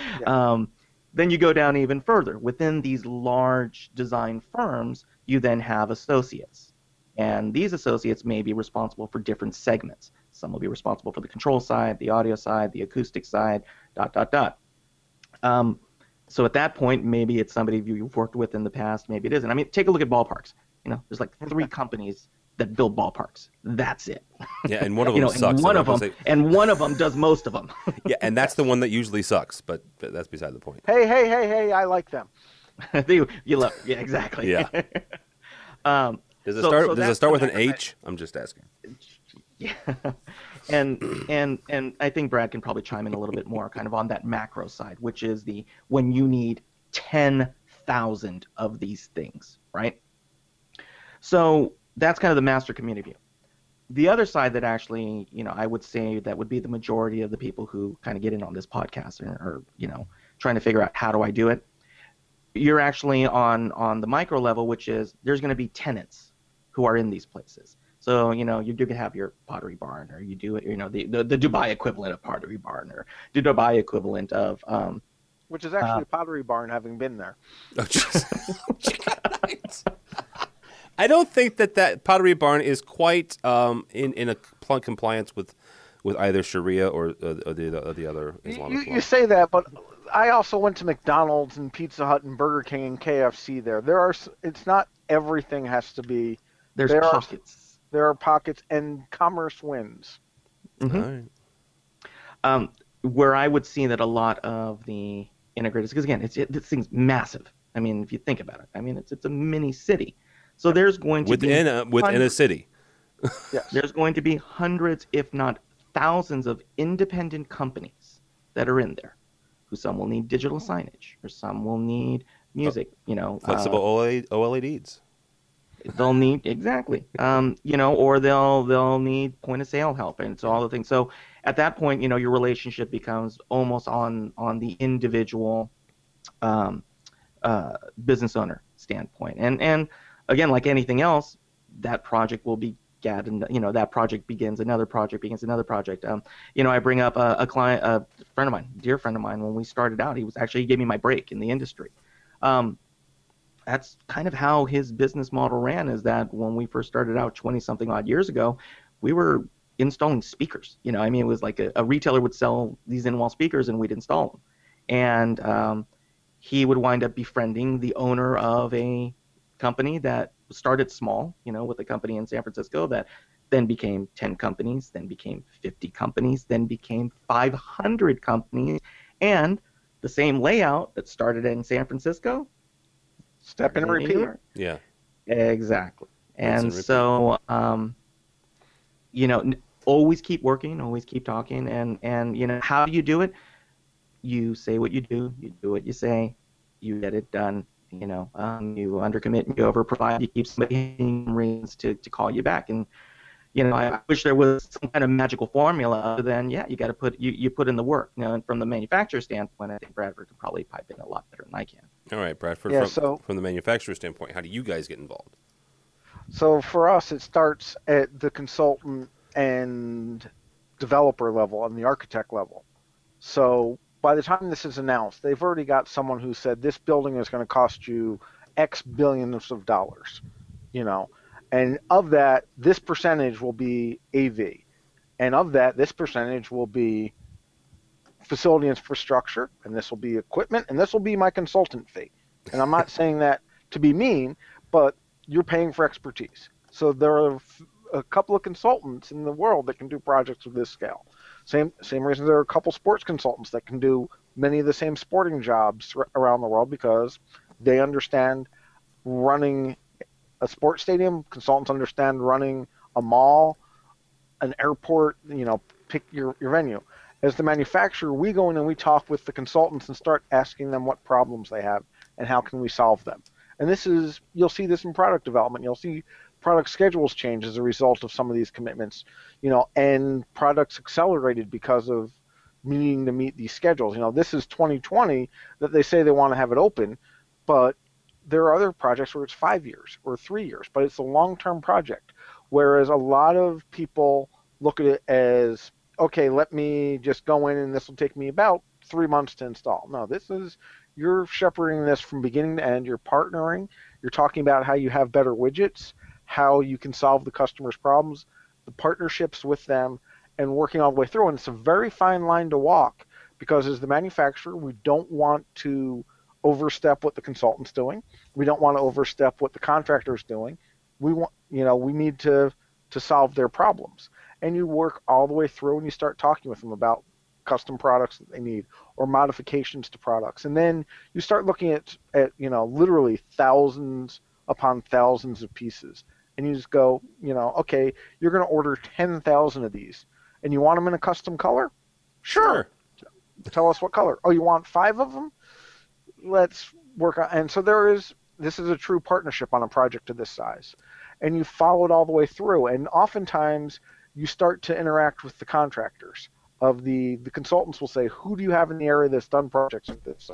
Then you go down even further. Within these large design firms, you then have associates. And these associates may be responsible for different segments. Some will be responsible for the control side, the audio side, the acoustic side, ... So at that point, maybe it's somebody you've worked with in the past, maybe it isn't. I mean, take a look at ballparks. There's like 3 companies that build ballparks. That's it. Yeah, and one of them sucks. And one of them does most of them. Yeah, and that's the one that usually sucks, but that's beside the point. Hey, I like them. You love, yeah, exactly. Yeah. Does it start with an H? I'm just asking. Yeah. And I think Brad can probably chime in a little bit more kind of on that macro side, which is when you need 10,000 of these things, right? So that's kind of the master community view. The other side that actually, I would say that would be the majority of the people who kind of get in on this podcast or trying to figure out how do I do it. You're actually on the micro level, which is there's going to be tenants who are in these places. So, you do have your Pottery Barn, or you do, the Dubai equivalent of Pottery Barn, or the Dubai equivalent of... which is actually Pottery Barn, having been there. Oh, I don't think that Pottery Barn is quite in a compliance with either Sharia or the other Islamic law. You say that, but I also went to McDonald's and Pizza Hut and Burger King and KFC there. It's not everything has to be... There are pockets. There are pockets, and commerce wins. Mm-hmm. All right. Where I would see that a lot of the integrators, because again, this thing's massive. I mean, if you think about it, it's a mini city. So there's going to be within a city. Yes. There's going to be hundreds, if not thousands, of independent companies that are in there. Who some will need digital signage, or some will need music. Flexible OLEDs. They'll need exactly, or they'll need point of sale help, and so all the things. So at that point, your relationship becomes almost on the individual business owner standpoint. And again, like anything else, that project will be gathered. That project begins, another project begins, another project. I bring up a client, a friend of mine, dear friend of mine. When we started out, he gave me my break in the industry. That's kind of how his business model ran, is that when we first started out 20-something odd years ago, we were installing speakers. You know, I mean, it was like a retailer would sell these in-wall speakers and we'd install them. And he would wind up befriending the owner of a company that started small, you know, with a company in San Francisco that then became 10 companies, then became 50 companies, then became 500 companies. And the same layout that started in San Francisco, step and repeat. Yeah, exactly. And so, you know, always keep working, always keep talking. And, you know, how do you do it? You say what you do what you say, you get it done. You know, you undercommit, you overprovide, you keep somebody reasons to call you back. And, you know, I wish there was some kind of magical formula other than, yeah, you got to put, you put in the work. You know, and from the manufacturer standpoint, I think Bradford can probably pipe in a lot better than I can. All right, Bradford, yeah, from the manufacturer standpoint, how do you guys get involved? So for us, it starts at the consultant and developer level and the architect level. So by the time this is announced, they've already got someone who said this building is going to cost you X billions of dollars, you know. And of that, this percentage will be AV. And of that, this percentage will be facility infrastructure, and this will be equipment, and this will be my consultant fee. And I'm not saying that to be mean, but you're paying for expertise. So there are a couple of consultants in the world that can do projects of this scale. Same reason there are a couple sports consultants that can do many of the same sporting jobs around the world, because they understand running a sports stadium, consultants understand running a mall, an airport, you know, pick your venue. As the manufacturer, we go in and we talk with the consultants and start asking them what problems they have and how can we solve them. And this is, you'll see this in product development. You'll see product schedules change as a result of some of these commitments, you know, and products accelerated because of needing to meet these schedules. You know, this is 2020 that they say they want to have it open, but there are other projects where it's 5 years or 3 years, but it's a long-term project. Whereas a lot of people look at it as, okay, let me just go in and this will take me about 3 months to install. No, this is, you're shepherding this from beginning to end. You're partnering. You're talking about how you have better widgets, how you can solve the customer's problems, the partnerships with them, and working all the way through. And it's a very fine line to walk, because as the manufacturer, we don't want to overstep what the consultant's doing. We don't want to overstep what the contractor's doing. We want, you know, we need to solve their problems. And you work all the way through and you start talking with them about custom products that they need or modifications to products. And then you start looking at you know, literally thousands upon thousands of pieces. And you just go, you know, okay, you're going to order 10,000 of these. And you want them in a custom color? Sure. Tell us what color. Oh, you want 5 of them? Let's work on. And so there is, this is a true partnership on a project of this size. And you follow it all the way through. And oftentimes you start to interact with the contractors. Of the consultants will say, who do you have in the area that's done projects like this?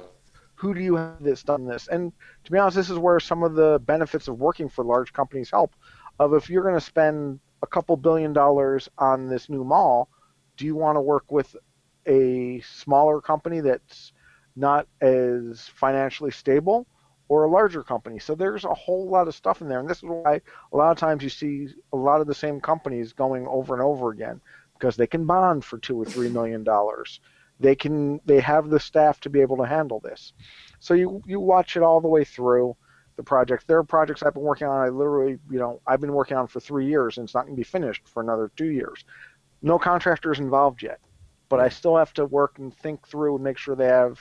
Who do you have that's done this? And to be honest, this is where some of the benefits of working for large companies help. Of if you're going to spend a couple $1 billion on this new mall, do you want to work with a smaller company that's not as financially stable, or a larger company? So there's a whole lot of stuff in there. And this is why a lot of times you see a lot of the same companies going over and over again, because they can bond for $2 or $3 million. They have the staff to be able to handle this. So you watch it all the way through the project. There are projects I've been working on, I literally, you know, I've been working on for 3 years and it's not going to be finished for another 2 years. No contractors involved yet, but I still have to work and think through and make sure they have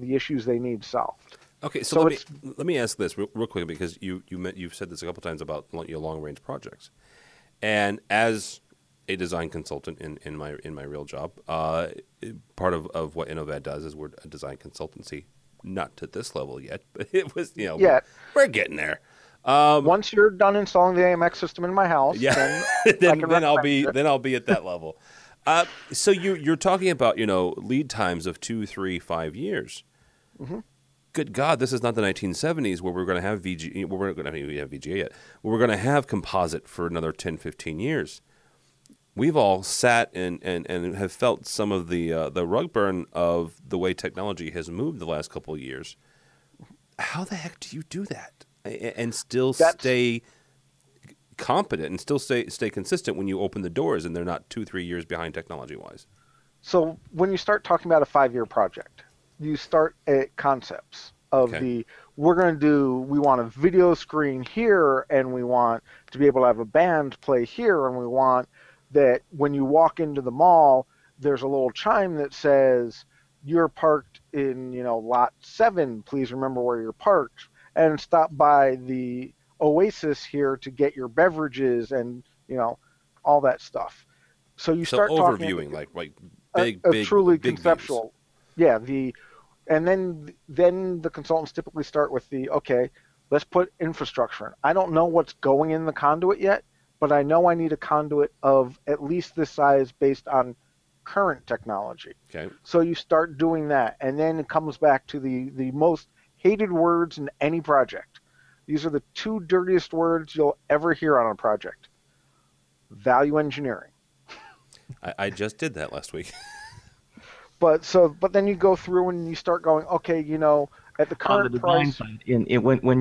the issues they need solved. Okay, so let me ask this real quick, because you've said this a couple times about your long-range projects, and as a design consultant in my real job, part of what Innovad does is we're a design consultancy, not to this level yet, but it was, you know, we're getting there. Once you're done installing the AMX system in my house, then I'll be at that level. So you're talking about, you know, lead times of 2, 3, 5 years. Mm-hmm. Good God, this is not the 1970s where we're going to have VGA. We're not going to have VGA yet. We're going to have composite for another 10, 15 years. We've all sat and have felt some of the rug burn of the way technology has moved the last couple of years. how the heck do you do that and still stay competent and still stay consistent when you open the doors and they're not 2-3 years behind technology-wise? So when you start talking about a 5-year project, you start at concepts of we want a video screen here, and we want to be able to have a band play here, and we want that when you walk into the mall, there's a little chime that says, you're parked in, you know, lot 7, please remember where you're parked, and stop by the Oasis here to get your beverages and, you know, all that stuff. So you start overviewing, like big truly big conceptual views. Yeah, and then the consultants typically start with the, okay, let's put infrastructure in. I don't know what's going in the conduit yet, but I know I need a conduit of at least this size based on current technology. Okay. So you start doing that, and then it comes back to the most hated words in any project. These are the two dirtiest words you'll ever hear on a project. Value engineering. I just did that last week. But then you go through and you start going, okay, you know, at the current price. When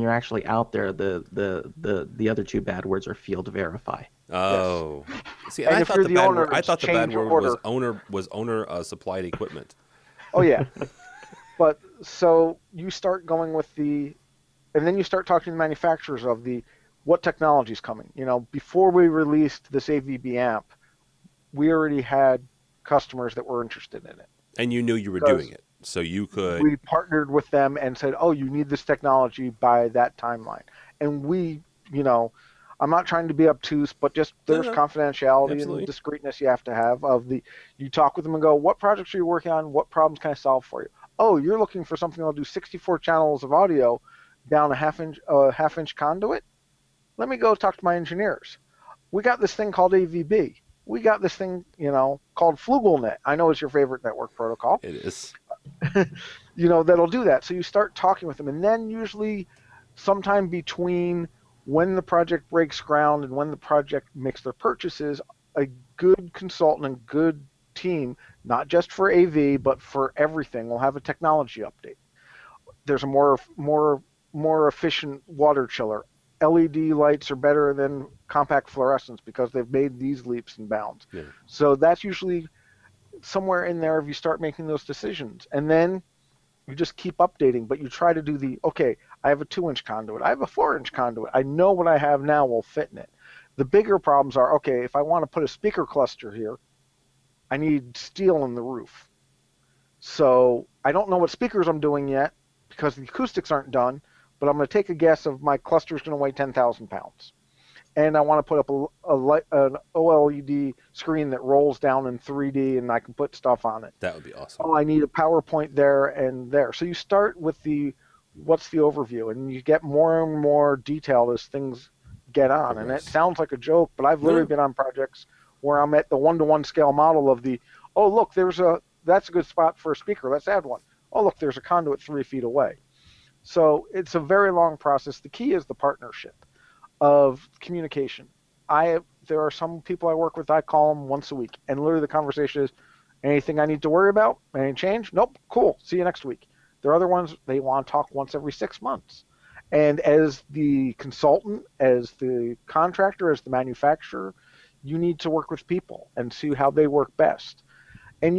you're actually out there, the other two bad words are field verify. Oh, yes. See, I thought the bad word was owner supplied equipment. Oh yeah, but so you start going with the, and then you start talking to the manufacturers of the, what technology is coming. You know, before we released this AVnu Amp, we already had customers that were interested in it. And you knew you were doing it, so you could... We partnered with them and said, oh, you need this technology by that timeline. And we, you know, I'm not trying to be obtuse, but just there's confidentiality Absolutely. And discreteness you have to have of the... You talk with them and go, what projects are you working on? What problems can I solve for you? Oh, you're looking for something that'll do 64 channels of audio down a half-inch conduit? Let me go talk to my engineers. We got this thing called AVB. We got this thing, you know, called FlugelNet. I know it's your favorite network protocol. It is. You know, that'll do that. So you start talking with them. And then usually sometime between when the project breaks ground and when the project makes their purchases, a good consultant and good team, not just for AV, but for everything, will have a technology update. There's a more efficient water chiller. LED lights are better than compact fluorescents because they've made these leaps and bounds. Yeah. So that's usually somewhere in there if you start making those decisions. And then you just keep updating, but you try to do the, okay, I have a 2-inch conduit. I have a 4-inch conduit. I know what I have now will fit in it. The bigger problems are, okay, if I want to put a speaker cluster here, I need steel in the roof. So I don't know what speakers I'm doing yet because the acoustics aren't done, but I'm going to take a guess of my cluster is going to weigh 10,000 pounds. And I want to put up an OLED screen that rolls down in 3D and I can put stuff on it. That would be awesome. Oh, I need a PowerPoint there and there. So you start with the what's the overview, and you get more and more detailed as things get on. Yes. And it sounds like a joke, but I've literally been on projects where I'm at the 1-to-1 scale model of the, oh, look, that's a good spot for a speaker. Let's add one. Oh, look, there's a conduit 3 feet away. So it's a very long process. The key is the partnership of communication. There are some people I work with, I call them once a week, and literally the conversation is, anything I need to worry about? Any change? Nope. Cool. See you next week. There are other ones, they want to talk once every 6 months. And as the consultant, as the contractor, as the manufacturer, you need to work with people and see how they work best. And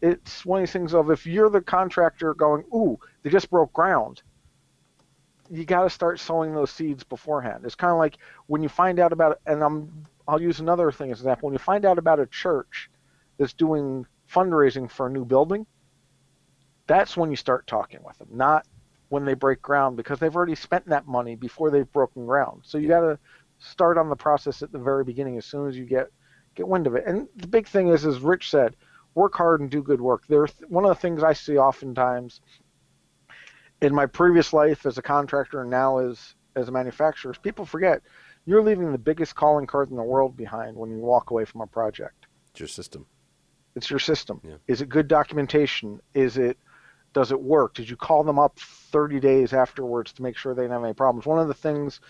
it's one of these things of, if you're the contractor going, ooh, they just broke ground, you got to start sowing those seeds beforehand. It's kind of like when you find out about, and I'll use another thing as an example, when you find out about a church that's doing fundraising for a new building, that's when you start talking with them, not when they break ground, because they've already spent that money before they've broken ground. So you got to start on the process at the very beginning as soon as you get wind of it. And the big thing is, as Rich said, work hard and do good work. One of the things I see oftentimes in my previous life as a contractor and now as a manufacturer, people forget you're leaving the biggest calling card in the world behind when you walk away from a project. It's your system. It's your system. Yeah. Is it good documentation? Does it work? Did you call them up 30 days afterwards to make sure they didn't have any problems? One of the things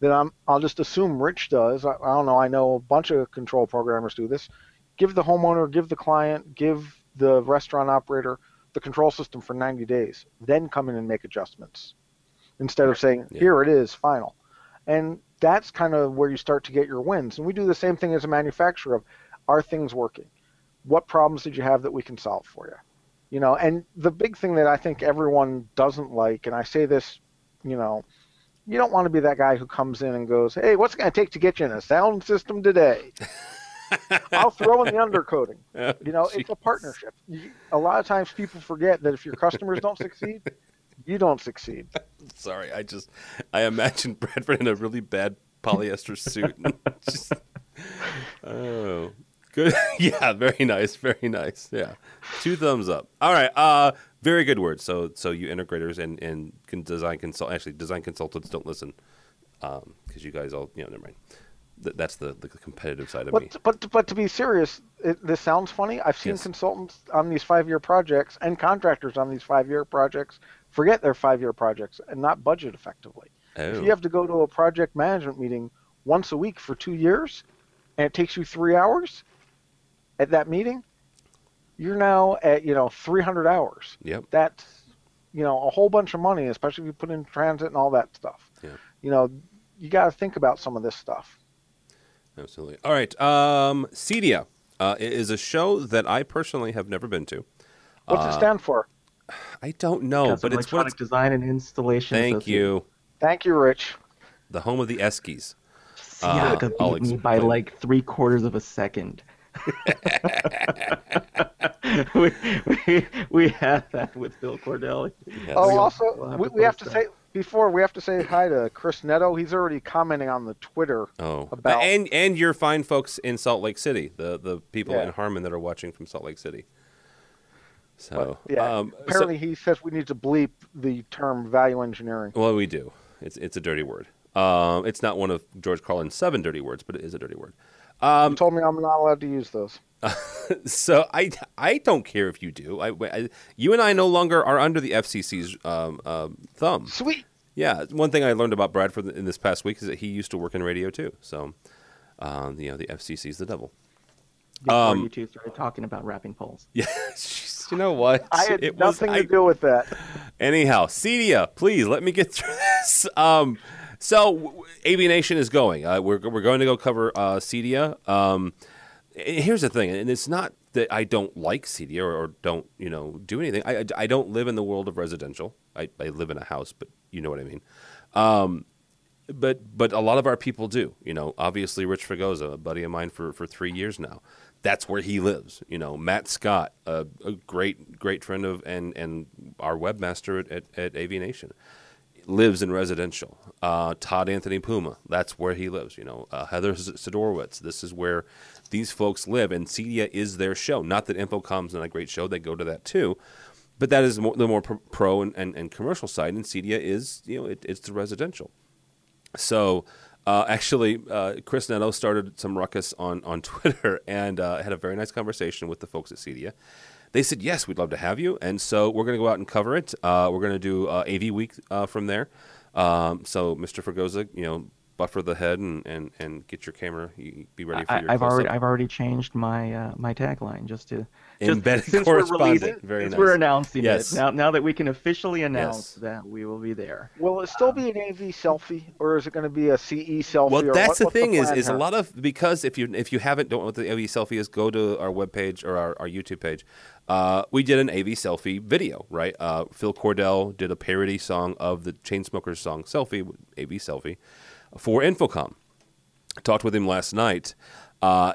that I'll just assume Rich does, I don't know, I know a bunch of control programmers do this, give the homeowner, give the client, give the restaurant operator the control system for 90 days, then come in and make adjustments, instead of saying, here it is, final. And that's kind of where you start to get your wins. And we do the same thing as a manufacturer of, are things working? What problems did you have that we can solve for you? You know, and the big thing that I think everyone doesn't like, and I say this, you know, you don't want to be that guy who comes in and goes, hey, what's it going to take to get you in a sound system today? I'll throw in the undercoating. Oh, you know, geez. It's a partnership. A lot of times people forget that if your customers don't succeed, you don't succeed. Sorry, I imagine Bradford in a really bad polyester suit. Just, oh, good. Yeah, very nice, very nice. Yeah, 2 thumbs up. All right, very good word. So you integrators and design consult actually design consultants don't listen because you guys all never mind. That's the competitive side of me. But to be serious, this sounds funny. I've seen consultants on these 5-year projects and contractors on these 5-year projects forget their 5-year projects and not budget effectively. Oh. If you have to go to a project management meeting once a week for 2 years and it takes you 3 hours at that meeting, you're now at 300 hours. Yep. That's a whole bunch of money, especially if you put in transit and all that stuff. Yeah. You got to think about some of this stuff. Absolutely. All right. CEDIA is a show that I personally have never been to. What's it stand for? I don't know, but it's Electronic Design and Installation. Thank you. Thank you, Rich. The home of the Eskies. CEDIA beat me by like 3/4 of a second. we had that with Bill Cordelli. Yes. Oh, also, we have to say... Before, we have to say hi to Chris Netto. He's already commenting on the Twitter. Oh, about... and your fine folks in Salt Lake City, the people in Harman that are watching from Salt Lake City. So but, apparently he says we need to bleep the term value engineering. Well, we do. It's a dirty word. It's not one of George Carlin's 7 dirty words, but it is a dirty word. You told me I'm not allowed to use those. So I don't care if you do. You and I no longer are under the FCC's thumb. Sweet. Yeah. One thing I learned about Bradford in this past week is that he used to work in radio too. So, the FCC's the devil. Before you two started talking about wrapping poles. Yeah. You know what? I had nothing to do with that. Anyhow, CEDIA, please let me get through this. So Aviation is going. We're going to go cover CEDIA. Here's the thing, and it's not that I don't like CEDIA or don't, do anything. I don't live in the world of residential. I live in a house, but you know what I mean. But a lot of our people do. Obviously Rich Fregosa, a buddy of mine for 3 years now. That's where he lives. Matt Scott, a great friend of and our webmaster at AVNation, lives in residential. Todd Anthony Puma, that's where he lives. Heather Sidorowitz, this is where these folks live, and CEDIA is their show. Not that Infocom's not a great show; they go to that too, but that is the more pro and commercial side, and CEDIA is it's the residential. So Chris Netto started some ruckus on Twitter and had a very nice conversation with the folks at CEDIA. They said, yes, we'd love to have you, and so we're going to go out and cover it. We're going to do AV Week from there. So Mr. Fregosa, buffer the head and get your camera. You be ready for your. I've already changed my my tagline just to embed since correspondent. Since we're announcing it now that we can officially announce that we will be there. Will it still be an AV selfie, or is it going to be a CE selfie? Well, that's the thing is a lot of because if you haven't don't know what the AV selfie is, go to our webpage or our YouTube page. We did an AV selfie video, right? Phil Cordell did a parody song of the Chainsmokers song "Selfie," AV selfie. For Infocom. I talked with him last night.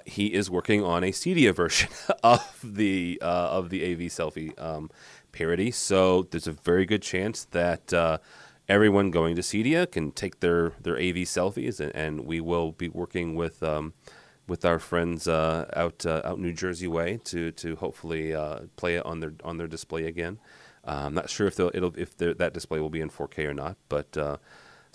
He is working on a CEDIA version of the AV selfie parody. So there's a very good chance that everyone going to CEDIA can take their AV selfies, and we will be working with our friends out New Jersey way to hopefully play it on their display again. I'm not sure if that display will be in 4K or not, but.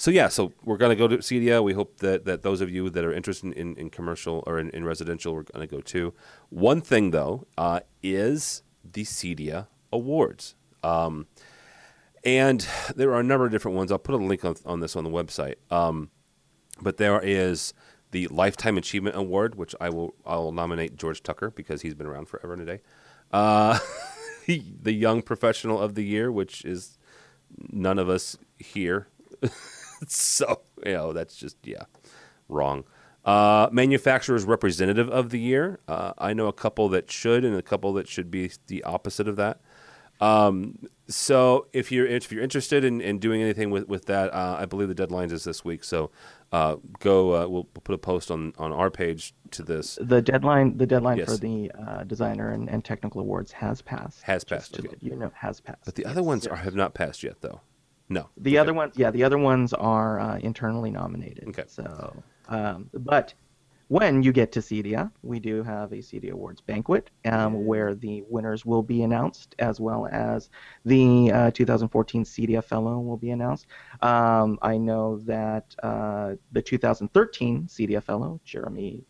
So we're going to go to CEDIA. We hope that those of you that are interested in commercial or in residential, we're going to go to. One thing, though, is the CEDIA Awards. And there are a number of different ones. I'll put a link on this on the website. But there is the Lifetime Achievement Award, which I'll nominate George Tucker because he's been around forever and a day. the Young Professional of the Year, which is none of us here. So, you know, that's just, yeah, wrong. Manufacturer's Representative of the Year. I know a couple that should and a couple that should be the opposite of that. So if you're interested in doing anything with that, I believe the deadline is this week. So go. We'll put a post on our page to this. The deadline yes. for the designer and technical awards has passed. Has passed. Okay. You know, has passed. But the other ones have not passed yet, though. No. The other ones, yeah, the other ones are internally nominated. Okay. So, but when you get to CEDIA, we do have a CEDIA Awards banquet where the winners will be announced, as well as the 2014 CEDIA Fellow will be announced. I know that the 2013 CEDIA Fellow, Jeremy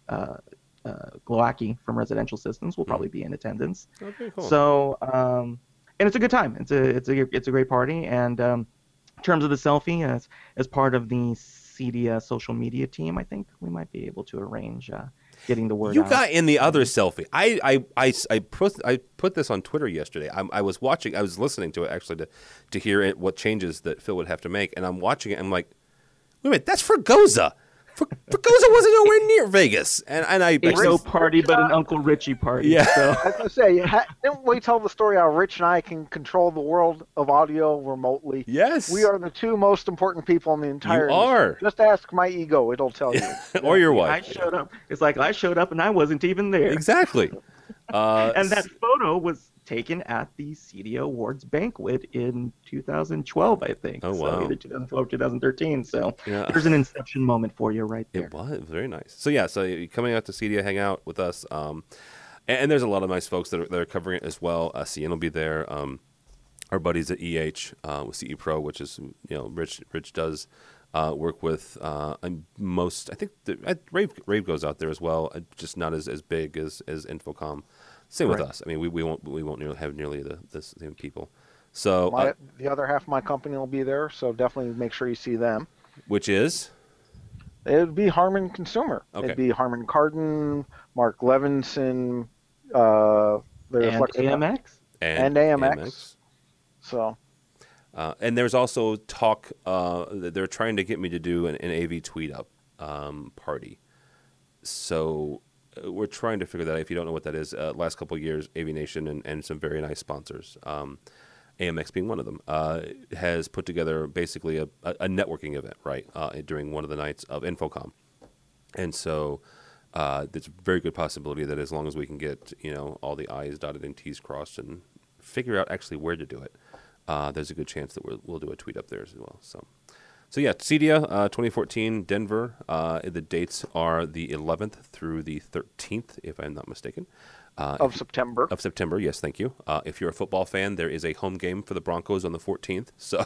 Glowacki from Residential Systems, will probably be in attendance. Okay, cool. So, and it's a good time. It's a great party. And in terms of the selfie, as part of the CEDIA social media team, I think we might be able to arrange getting the word out. You got in the other selfie. I put this on Twitter yesterday. I was listening to it actually to hear what changes that Phil would have to make. And I'm watching it. And I'm like, wait a minute, that's Fergoza. Fergoza wasn't nowhere near Vegas, and I. It's no party, but an Uncle Richie party. Yeah, so. I was gonna say, didn't we tell the story how Rich and I can control the world of audio remotely? Yes, we are the two most important people in the entire. You are. Just ask my ego; it'll tell you. Or your wife. I showed up. It's like I showed up and I wasn't even there. Exactly. And that photo was taken at the CEDIA Awards banquet in 2012, I think. Oh, wow. So either 2012 or 2013. So there's an inception moment for you right there. It was very nice. So, yeah, so you're coming out to CEDIA, hang out with us. And there's a lot of nice folks that are covering it as well. CN will be there. Our buddies at EH with CE Pro, which is, you know, Rich does work with most. I think Rave goes out there as well, just not as big as Infocom. Same with us. I mean, we won't have nearly the same people. So the other half of my company will be there, so definitely make sure you see them. Which is? It would be Harman Consumer. Okay. It'd be Harman Kardon, Mark Levinson, and AMX. So. And there's also talk. They're trying to get me to do an AV tweet up party. So. We're trying to figure that out. If you don't know what that is, last couple of years, AV Nation and some very nice sponsors, AMX being one of them, has put together basically a networking event, right, during one of the nights of Infocom. And so there's a very good possibility that as long as we can get, you know, all the I's dotted and T's crossed and figure out actually where to do it, there's a good chance that we'll do a tweet up there as well. So yeah, CEDIA 2014, Denver. The dates are the 11th through the 13th, if I'm not mistaken. Of September. Of September, yes, thank you. If you're a football fan, there is a home game for the Broncos on the 14th. So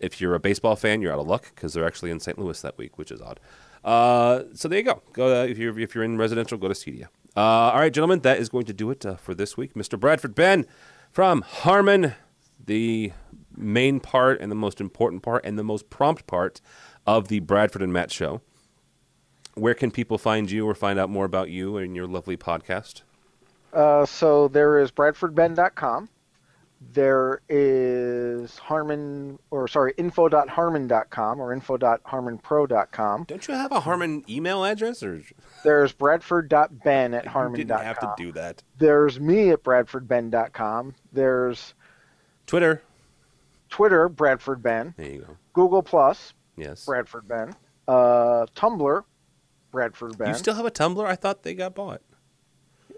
if you're a baseball fan, you're out of luck because they're actually in St. Louis that week, which is odd. So there you go. If you're in residential, go to CEDIA. All right, gentlemen, that is going to do it for this week. Mr. Bradford Ben from Harman, the main part and the most important part and the most prompt part of the Bradford and Matt show. Where can people find you or find out more about you and your lovely podcast? So there is bradfordben.com. There is info.harman.com or info.harmanpro.com. Don't you have a Harman email address? Or there's bradford.ben@harman.com. You didn't have to do that. There's me at bradfordben.com. There's Twitter, Bradford Ben. There you go. Google Plus. Yes. Bradford Ben. Tumblr, Bradford Ben. You still have a Tumblr? I thought they got bought.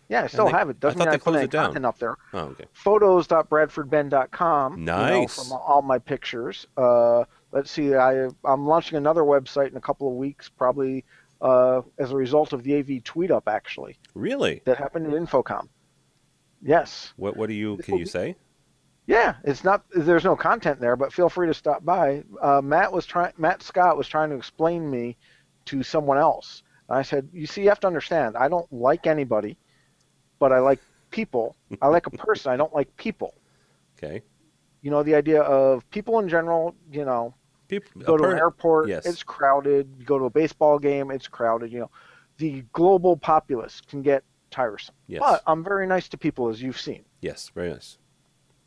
Yeah, I still have it. Doesn't mean I put any content up there. Oh, okay. Photos.bradfordben.com. Nice. You know, from all my pictures. Let's see. I'm launching another website in a couple of weeks, probably as a result of the AV tweet up, actually. Really? That happened at Infocom. Yes. What do you? Can you say? Yeah, it's not. There's no content there, but feel free to stop by. Matt Scott was trying to explain me to someone else, and I said, "You see, you have to understand. I don't like anybody, but I like people. I like a person. I don't like people." Okay. You know the idea of people in general. You know, people, go to an airport, yes. It's crowded. You go to a baseball game, it's crowded. You know, the global populace can get tiresome. Yes. But I'm very nice to people, as you've seen. Yes, very nice.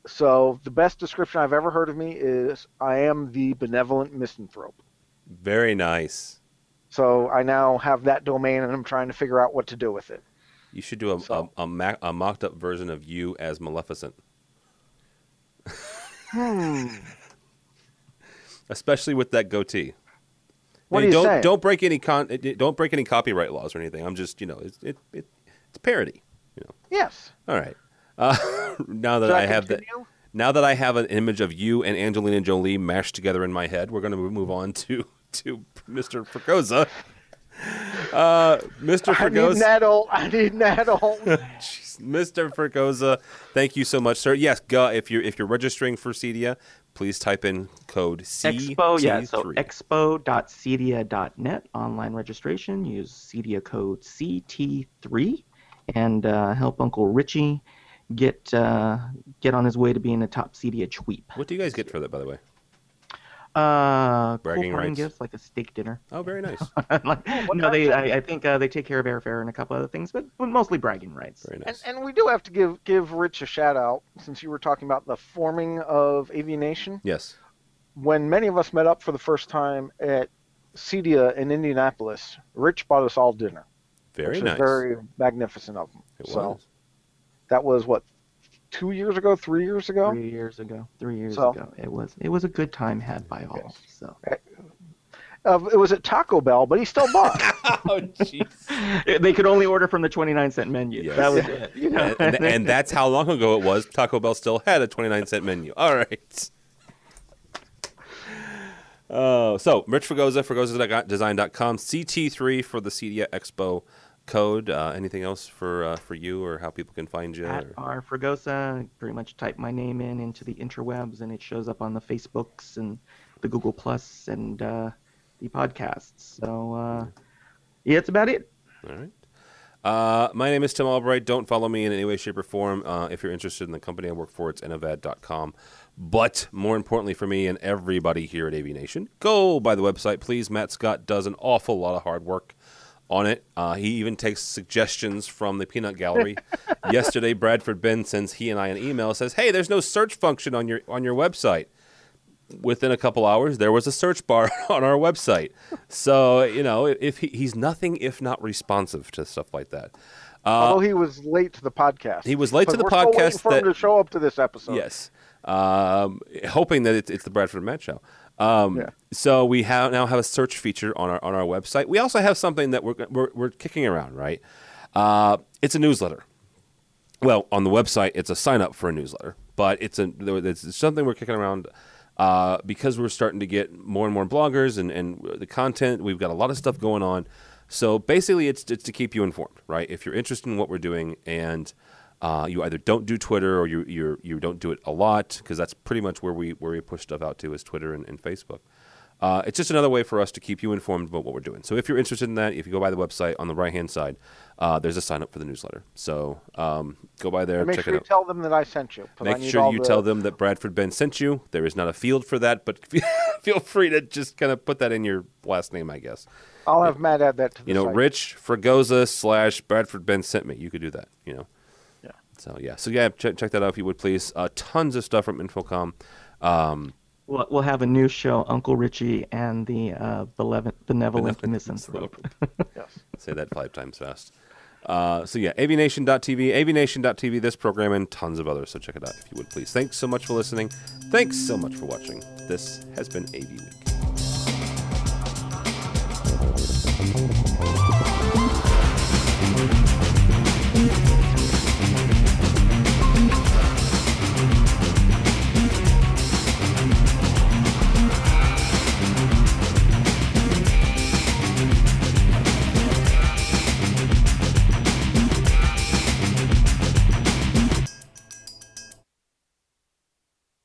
So the best description I've ever heard of me is I am the benevolent misanthrope. Very nice. So I now have that domain, and I'm trying to figure out what to do with it. You should do a mocked-up version of you as Maleficent. Especially with that goatee. What do you say? Don't break any copyright laws or anything. I'm just, you know, it's parody. You know. Yes. All right. Now that I have that, now that I have an image of you and Angelina Jolie mashed together in my head, we're going to move on to Mr. Fregosa. Mr. Fregosa, I need Nettle. Mr. Fregosa, thank you so much, sir. Yes, if you're registering for CEDIA, please type in code CEDIA3. Expo, yeah, so expo.cedia.net, online registration. Use CEDIA code CT3 and help Uncle Richie get on his way to being a top CEDIA tweep. What do you guys get for that, by the way? Bragging rights. Gifts, like a steak dinner. Oh, very nice. Like, no, I think they take care of airfare and a couple other things, but mostly bragging rights. Very nice. And we do have to give Rich a shout out, since you were talking about the forming of AVnation. Yes. When many of us met up for the first time at CEDIA in Indianapolis, Rich bought us all dinner. Very nice. Very magnificent of him. It was. That was what, 2 years ago, 3 years ago? 3 years ago. 3 years ago. It was a good time had by all. So it was at Taco Bell, but he still bought. Oh, jeez. They could only order from the 29-cent menu. Yes. That was it. You know? and that's how long ago it was. Taco Bell still had a 29-cent menu. All right. So Rich Fregosa, fregosa.design.com, CT3 for the CEDIA Expo code. Anything else for you, or how people can find you? At R Fregosa, pretty much type my name into the interwebs, and it shows up on the Facebooks and the Google Plus and the podcasts. So yeah, that's about it. All right. My name is Tim Albright. Don't follow me in any way, shape, or form. If you're interested in the company I work for, it's innovad.com. But more importantly for me and everybody here at AVnation, go by the website, please. Matt Scott does an awful lot of hard work on it. He even takes suggestions from the peanut gallery. Yesterday, Bradford Ben sends he and I an email, says, hey, there's no search function on your website. Within a couple hours, there was a search bar on our website. So, you know, if he's nothing if not responsive to stuff like that. Although he was late to the podcast. He was late to the podcast. We're still waiting for him to show up to this episode. Yes. Hoping that it's the Bradford and Matt show. Yeah. So we now have a search feature on our website. We also have something that we're kicking around, right? It's a newsletter. Well, on the website, it's a sign up for a newsletter, but it's something we're kicking around because we're starting to get more and more bloggers and the content. We've got a lot of stuff going on. So basically, it's to keep you informed, right? If you're interested in what we're doing and you either don't do Twitter or you don't do it a lot, because that's pretty much where we push stuff out to, is Twitter and Facebook. It's just another way for us to keep you informed about what we're doing. So if you're interested in that, if you go by the website on the right-hand side, there's a sign up for the newsletter. So go by there, check it out. Make sure you tell them that I sent you. Make sure you tell them that Bradford Ben sent you. There is not a field for that, but feel free to just kind of put that in your last name, I guess. I'll have Matt add that to the site. Rich Fregosa / Bradford Ben sent me. You could do that, you know. So, yeah. So, yeah, check that out if you would, please. Tons of stuff from Infocom. We'll have a new show, Uncle Richie and the Benevolent Misanthrope. Yes. Say that 5 times fast. So, yeah, avnation.tv, avnation.tv, this program, and tons of others. So check it out if you would, please. Thanks so much for listening. Thanks so much for watching. This has been AV Week.